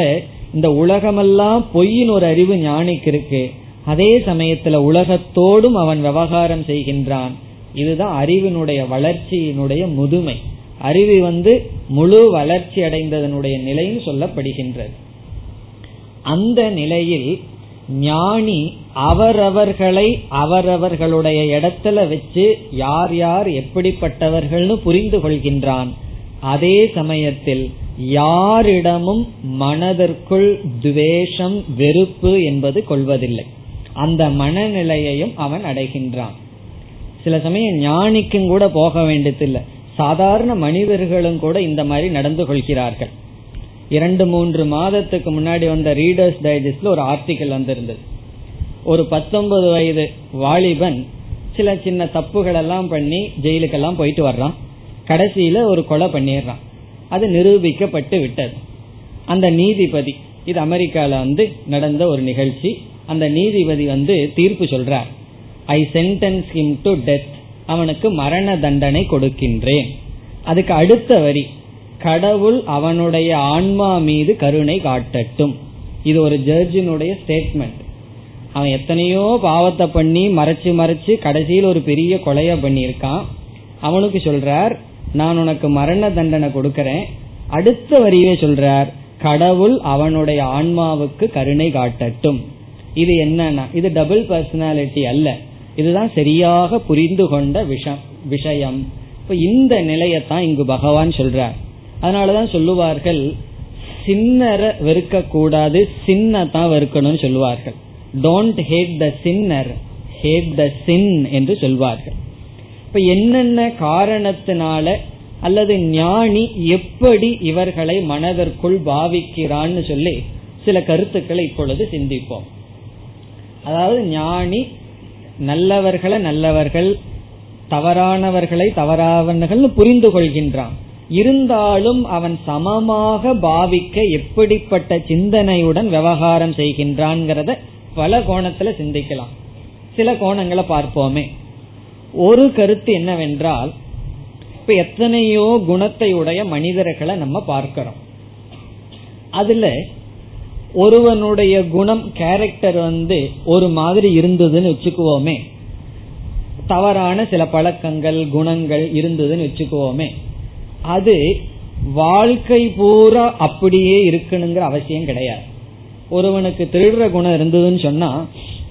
இந்த உலகமெல்லாம் பொய்ன்னு ஒரு அறிவு ஞானிக்கு இருக்கு. அதே சமயத்துல உலகத்தோடும் அவன் விவகாரம் செய்கின்றான். இதுதான் அறிவினுடைய வளர்ச்சியினுடைய முதுமை. அறிவு முழு வளர்ச்சி அடைந்ததனுடைய நிலைன்னு சொல்லப்படுகின்றது. அந்த நிலையில் ஞானி அவரவர்களை அவரவர்களுடைய இடத்துல வச்சு யார் யார் எப்படிப்பட்டவர்கள்னு புரிந்து கொள்கின்றான். அதே சமயத்தில் யாரிடமும் மனதிற்குள் துவேஷம், வெறுப்பு என்பது கொள்வதில்லை. அந்த மனநிலையையும் அவன் அடைகின்றான். சில சமயம் ஞானிக்கும் கூட போக வேண்டியதில்லை, சாதாரண மனிதர்களும் கூட இந்த மாதிரி நடந்து கொள்கிறார்கள். 2-3 மாதத்துக்கு முன்னாடி வந்த ரீடர்ஸ் டைஜஸ்ட்ல ஒரு ஆர்டிக்கல் வந்திருந்தது. ஒரு 19 வயது வாலிபன் சில சின்ன தப்புகள் எல்லாம் பண்ணி ஜெயிலுக்கெல்லாம் போயிட்டு வர்றான். கடைசியில ஒரு கொலை பண்ணிடுறான். அது நிரூபிக்கப்பட்டு விட்டது. அந்த நீதிபதி, இது அமெரிக்கால நடந்த ஒரு நிகழ்ச்சி, அந்த நீதிபதி தீர்ப்பு சொல்றார், I sentence him to death, அவனுக்கு மரண தண்டனை கொடுக்கின்றேன். அதுக்கு அடுத்த வரி, கடவுள் அவனுடைய ஆன்மா மீது கருணை காட்டட்டும். இது ஒரு ஜட்ஜினுடைய ஸ்டேட்மெண்ட். அவன் எத்தனையோ பாவத்தை பண்ணி மறைச்சு மறைச்சு கடைசியில் ஒரு பெரிய கொலைய பண்ணியிருக்கான். அவனுக்கு சொல்றார், நான் உனக்கு மரண தண்டனை கொடுக்கறேன். அடுத்த வரியே சொல்றார், கடவுள் அவனுடைய ஆன்மாவுக்கு கருணை காட்டட்டும். இது என்னன்னா, இது டபுள் பர்சனாலிட்டி அல்ல. இதுதான் சரியாக புரிந்து கொண்ட விஷயம். இப்ப இந்த நிலையத்தான் இங்கு பகவான் சொல்றார். அதனாலதான் சொல்லுவார்கள், சின்னரை வெறுக்க கூடாது, சின்னதான் வெறுக்கணும்னு சொல்லுவார்கள். Don't hate the sinner, hate the sin என்று சொல்வார்கள். இப்ப என்னென்ன காரணத்தினால அல்லது ஞானி எப்படி இவர்களை மனதிற்குள் பாவிக்கிறான்னு சொல்லி சில கருத்துக்களை இப்பொழுது சிந்திப்போம். அதாவது ஞானி நல்லவர்களை நல்லவர்கள், தவறானவர்களை தவறானவர்கள் புரிந்து கொள்கின்றான். இருந்தாலும் அவன் சமமாக பாவிக்க எப்படிப்பட்ட சிந்தனையுடன் விவகாரம் செய்கின்றான் பல கோணத்துல சிந்திக்கலாம். சில கோணங்களை பார்ப்போமே. ஒரு கருத்து என்னவென்றால், இப்ப எத்தனையோ குணத்தை உடைய மனிதர்களை நம்ம பார்க்கிறோம். அதுல ஒருவனுடைய குணம், கேரக்டர் ஒரு மாதிரி இருந்ததுன்னு வச்சுக்குவோமே, தவறான சில பழக்கங்கள் குணங்கள் இருந்ததுன்னு வச்சுக்குவோமே, அது வாழ்க்கை பூரா அப்படியே இருக்கணுங்கிற அவசியம் கிடையாது. ஒருவனுக்கு திருடுற குணம் இருந்ததுன்னு சொன்னா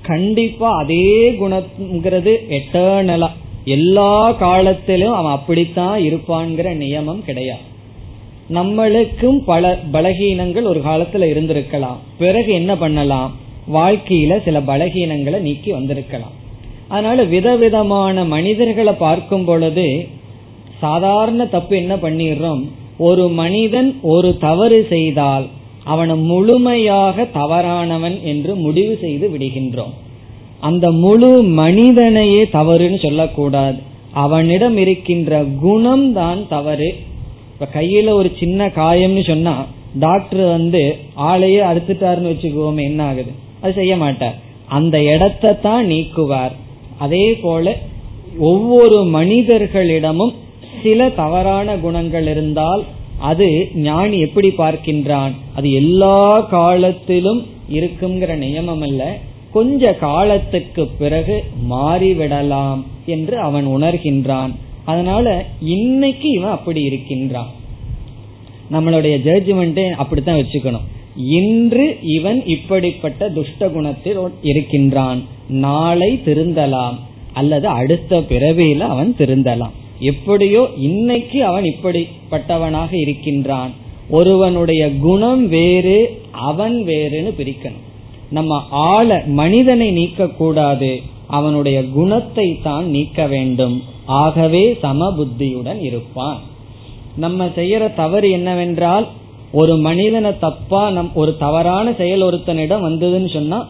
கண்டிப்பா அதே குணம்ங்கிறது எட்டர்னலா எல்லா காலத்திலும் அவன் அப்படித்தான் இருப்பான்ங்கிற நியமம் கிடையாது. நம்மளுக்கும் பல பலகீனங்கள் ஒரு காலத்துல இருந்திருக்கலாம். பிறகு என்ன பண்ணலாம், வாழ்க்கையில சில பலகீனங்களை நீக்கி வந்திருக்கலாம். அதனால விதவிதமான மனிதர்களை பார்க்கும் பொழுது சாதாரண தப்பு என்ன பண்ணிடுறோம், ஒரு மனிதன் ஒரு தவறு செய்தால் அவனை முழுமையாக தவறானவன் என்று முடிவு செய்து விடுகின்றோம். அந்த முழு மனிதனையே தவறுன்னு சொல்லக்கூடாது, அவனிடம் இருக்கின்ற குணம் தான் தவறு. இப்ப கையில ஒரு சின்ன காயம்னு சொன்னா டாக்டர் ஆளையே அறுத்துட்டாருன்னு வச்சுக்கோமே, என்ன ஆகுது, அது செய்ய மாட்டார், அந்த இடத்த தான் நீக்குவார். அதே போல ஒவ்வொரு மனிதர்களிடமும் சில தவறான குணங்கள் இருந்தால் அது ஞானி எப்படி பார்க்கின்றான், அது எல்லா காலத்திலும் இருக்குங்கிற நியமம் அல்ல, கொஞ்ச காலத்துக்கு பிறகு மாறிவிடலாம் என்று அவன் உணர்கின்றான். அதனால இன்னைக்கு இவன் அப்படி இருக்கின்றான். நம்மளுடைய ஜட்ஜ்மெண்டே அப்படித்தான் வச்சுக்கணும். இன்று இவன் இப்படிப்பட்ட துஷ்ட குணத்தில் இருக்கின்றான், நாளை திருந்தலாம் அல்லது அடுத்த பிறவியில அவன் திருந்தலாம். எப்படியோ இன்னைக்கு அவன் இப்படிப்பட்டவனாக இருக்கின்றான். ஒருவனுடைய குணம் வேறு அவன் வேறுன்னு பிரிக்கணும். நம்ம ஆளை மனிதனை நீக்க கூடாது, அவனுடைய குணத்தை தான் நீக்க வேண்டும். ஆகவே சமபுத்தியுடன் இருப்பான். நம்ம செய்யற தவறு என்னவென்றால், ஒரு மனிதனை தப்பா ஒரு தவறான செயல் ஒருத்தனிடம் வந்ததுன்னு சொன்னா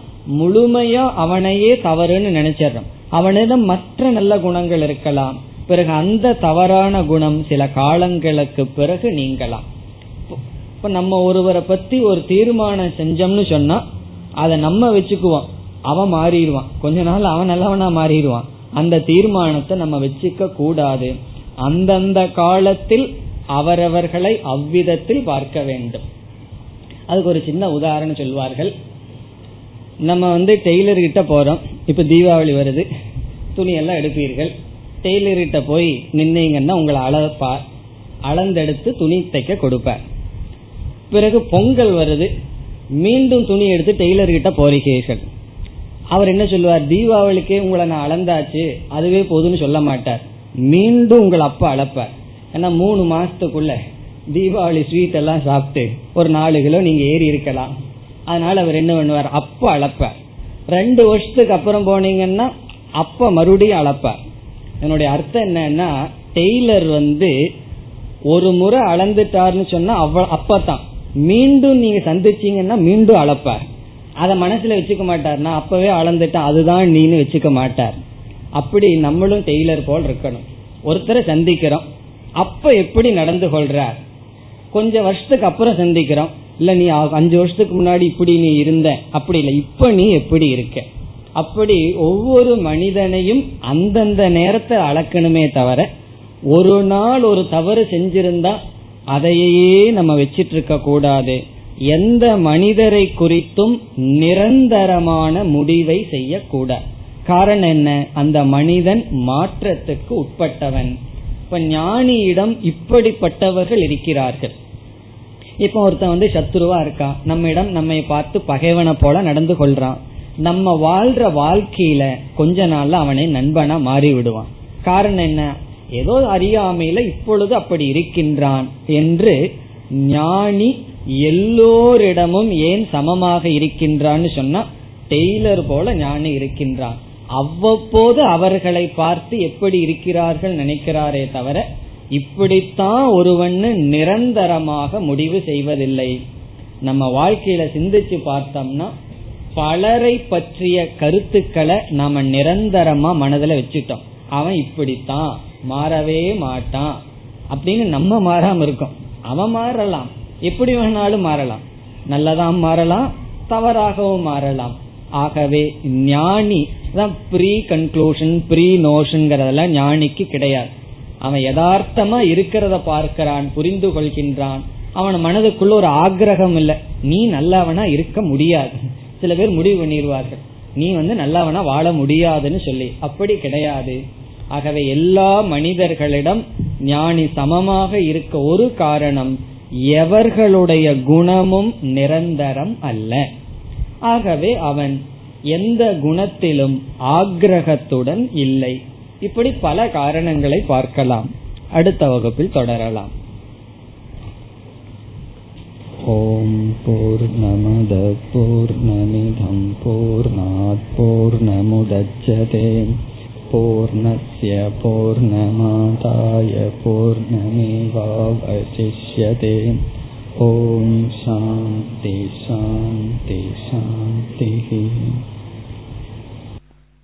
முழுமையா அவனையே தவறுன்னு நினைச்சிடறோம். அவனிடம் மற்ற நல்ல குணங்கள் இருக்கலாம். பிறகு அந்த தவறான குணம் சில காலங்களுக்கு பிறகு நீங்கலாம். இப்ப நம்ம ஒருவரை பத்தி ஒரு தீர்மானம் செஞ்சோம்னு சொன்னா அதை நம்ம வச்சுக்குவோம், அவன் மாறிடுவான், கொஞ்ச நாள் அவன் நல்லவனா மாறிடுவான். அந்த தீர்மானத்தை நம்ம வச்சுக்க கூடாது. அந்தந்த காலத்தில் அவரவர்களை அவ்விதத்தில் பார்க்க வேண்டும். அதுக்கு ஒரு சின்ன உதாரணம் சொல்வார்கள். நம்ம டெய்லர்கிட்ட போறோம். இப்ப தீபாவளி வருது, துணியெல்லாம் எடுப்பீர்கள். டெய்லர்கிட்ட போய் நின்னீங்கன்னா உங்களை அளப்பார், அளந்தெடுத்து துணி தைக்க கொடுப்பார். பிறகு பொங்கல் வருது, மீண்டும் துணி எடுத்து டெய்லர்கிட்ட போறீர்கள். அவர் என்ன சொல்லுவார், தீபாவளிக்கே உங்களை நான் அளந்தாச்சு அதுவே போதுன்னு சொல்ல மாட்டார், மீண்டும் உங்களை அப்பா அளப்பார். ஏன்னா 3 மாசத்துக்குள்ள தீபாவளி ஸ்வீட் எல்லாம் சாப்பிட்டு ஒரு 4 கிலோ நீங்க ஏறி இருக்கலாம். அதனால அவர் என்ன பண்ணுவார், அப்பா அளப்பார். 2 வருஷத்துக்கு அப்புறம் போனீங்கன்னா அப்பா மறுபடியும் அளப்பார். என்னுடைய அர்த்தம் என்னன்னா, டெய்லர் ஒரு முறை அளந்துட்டாருன்னு சொன்னா அப்பதான் மீண்டும் நீங்க சந்திச்சீங்கன்னா மீண்டும் அளப்பார். அதை மனசுல வச்சுக்க மாட்டார். நான் அப்பவே அளந்துட்டா அதுதான் நீனு வச்சுக்க மாட்டார். அப்படி நம்மளும் டெய்லர் போல் இருக்கணும். ஒருத்தரை சந்திக்கிறோம், அப்ப எப்படி நடந்து கொள்றார், கொஞ்சம் வருஷத்துக்கு அப்புறம் சந்திக்கிறோம், இல்ல நீ 5 வருஷத்துக்கு முன்னாடி இப்படி நீ இருந்த, அப்படி இல்லை இப்ப நீ எப்படி இருக்க. அப்படி ஒவ்வொரு மனிதனையும் அந்தந்த நேரத்தை அளக்கணுமே தவிர, ஒரு நாள் ஒரு தவறு செஞ்சிருந்தா அதையே நம்ம வச்சிட்டு இருக்க கூடாது. எந்த மனிதரை குறித்தும் நிரந்தரமான முடிவை செய்யக்கூடாது. காரணம் என்ன? அந்த மனிதன் மாற்றத்துக்கு உட்பட்டவன். இப்ப ஞானியிடம் இப்படிப்பட்டவர்கள் இருக்கிறார்கள். இப்ப ஒருத்தன் வந்து சத்ருவா இருக்கான், நம்மிடம் நம்மை பார்த்து பகைவனை போல நடந்து கொள்றான். நம்ம வாழ்ற வாழ்க்கையில கொஞ்ச நாள்ல அவனை நண்பனா மாறி விடுவான். காரணம் என்ன? ஏதோ அறியாமையில இப்பொழுது அப்படி இருக்கின்றான் என்று. ஞானி எல்லோரிடமும் ஏன் சமமாக இருக்கின்றான்னு சொன்னா, டெய்லர் போல ஞானி இருக்கின்றான். அவ்வப்போது அவர்களை பார்த்து எப்படி இருக்கிறார்கள் நினைக்கிறாரே தவிர இப்படித்தான் ஒருவன் நிரந்தரமாக முடிவு செய்வதில்லை. நம்ம வாழ்க்கையில சிந்திச்சு பார்த்தோம்னா பலரை பற்றிய கருத்துக்களை நாம நிரந்தரமா மனதில் வச்சுட்டோம். அவன் இப்படித்தான், மாறவே மாட்டான் அப்படின்னு நம்ம மாறாம இருக்கோம். அவன் மாறலாம், எப்படி வேணாலும் மாறலாம், நல்லதாம் மாறலாம், தவறாகவும் மாறலாம். ஆகவே ஞானி தான் ப்ரீ கன்க்ளூஷன் ப்ரீ நோஷன்ங்கிறதெல்லாம் ஞானிக்கு கிடையாது. அவன் யதார்த்தமா இருக்கிறத பார்க்கிறான், புரிந்து கொள்கின்றான். அவன் மனதுக்குள்ள ஒரு ஆக்ரகம் இல்லை, நீ நல்லவனா இருக்க முடியாது. சில பேர் முடிவு பண்ணிடுவார்கள், நீ வந்து நல்லவனா வாழ முடியாதுன்னு சொல்லி. அப்படி கிடையாது. ஆகவே எல்லா மனிதர்களிடம் ஞானி சமமாக இருக்க ஒரு காரணம், எவர்களுடைய குணமும் நிரந்தரம் அல்ல. ஆகவே அவன் எந்த குணத்திலும் ஆக்ரகத்துடன் இல்லை. இப்படி பல காரணங்களை பார்க்கலாம். அடுத்த வகுப்பில் தொடரலாம். ஓம் பூர்ணமத பூர்ணமிதம் பூர்ணாத் பூர்ணமுதச்யதே பூர்ணஸ்ய பூர்ணமாதாய பூர்ணமேவாவசிஷ்யதே. ஓம் சாந்தி சாந்தி சாந்தி.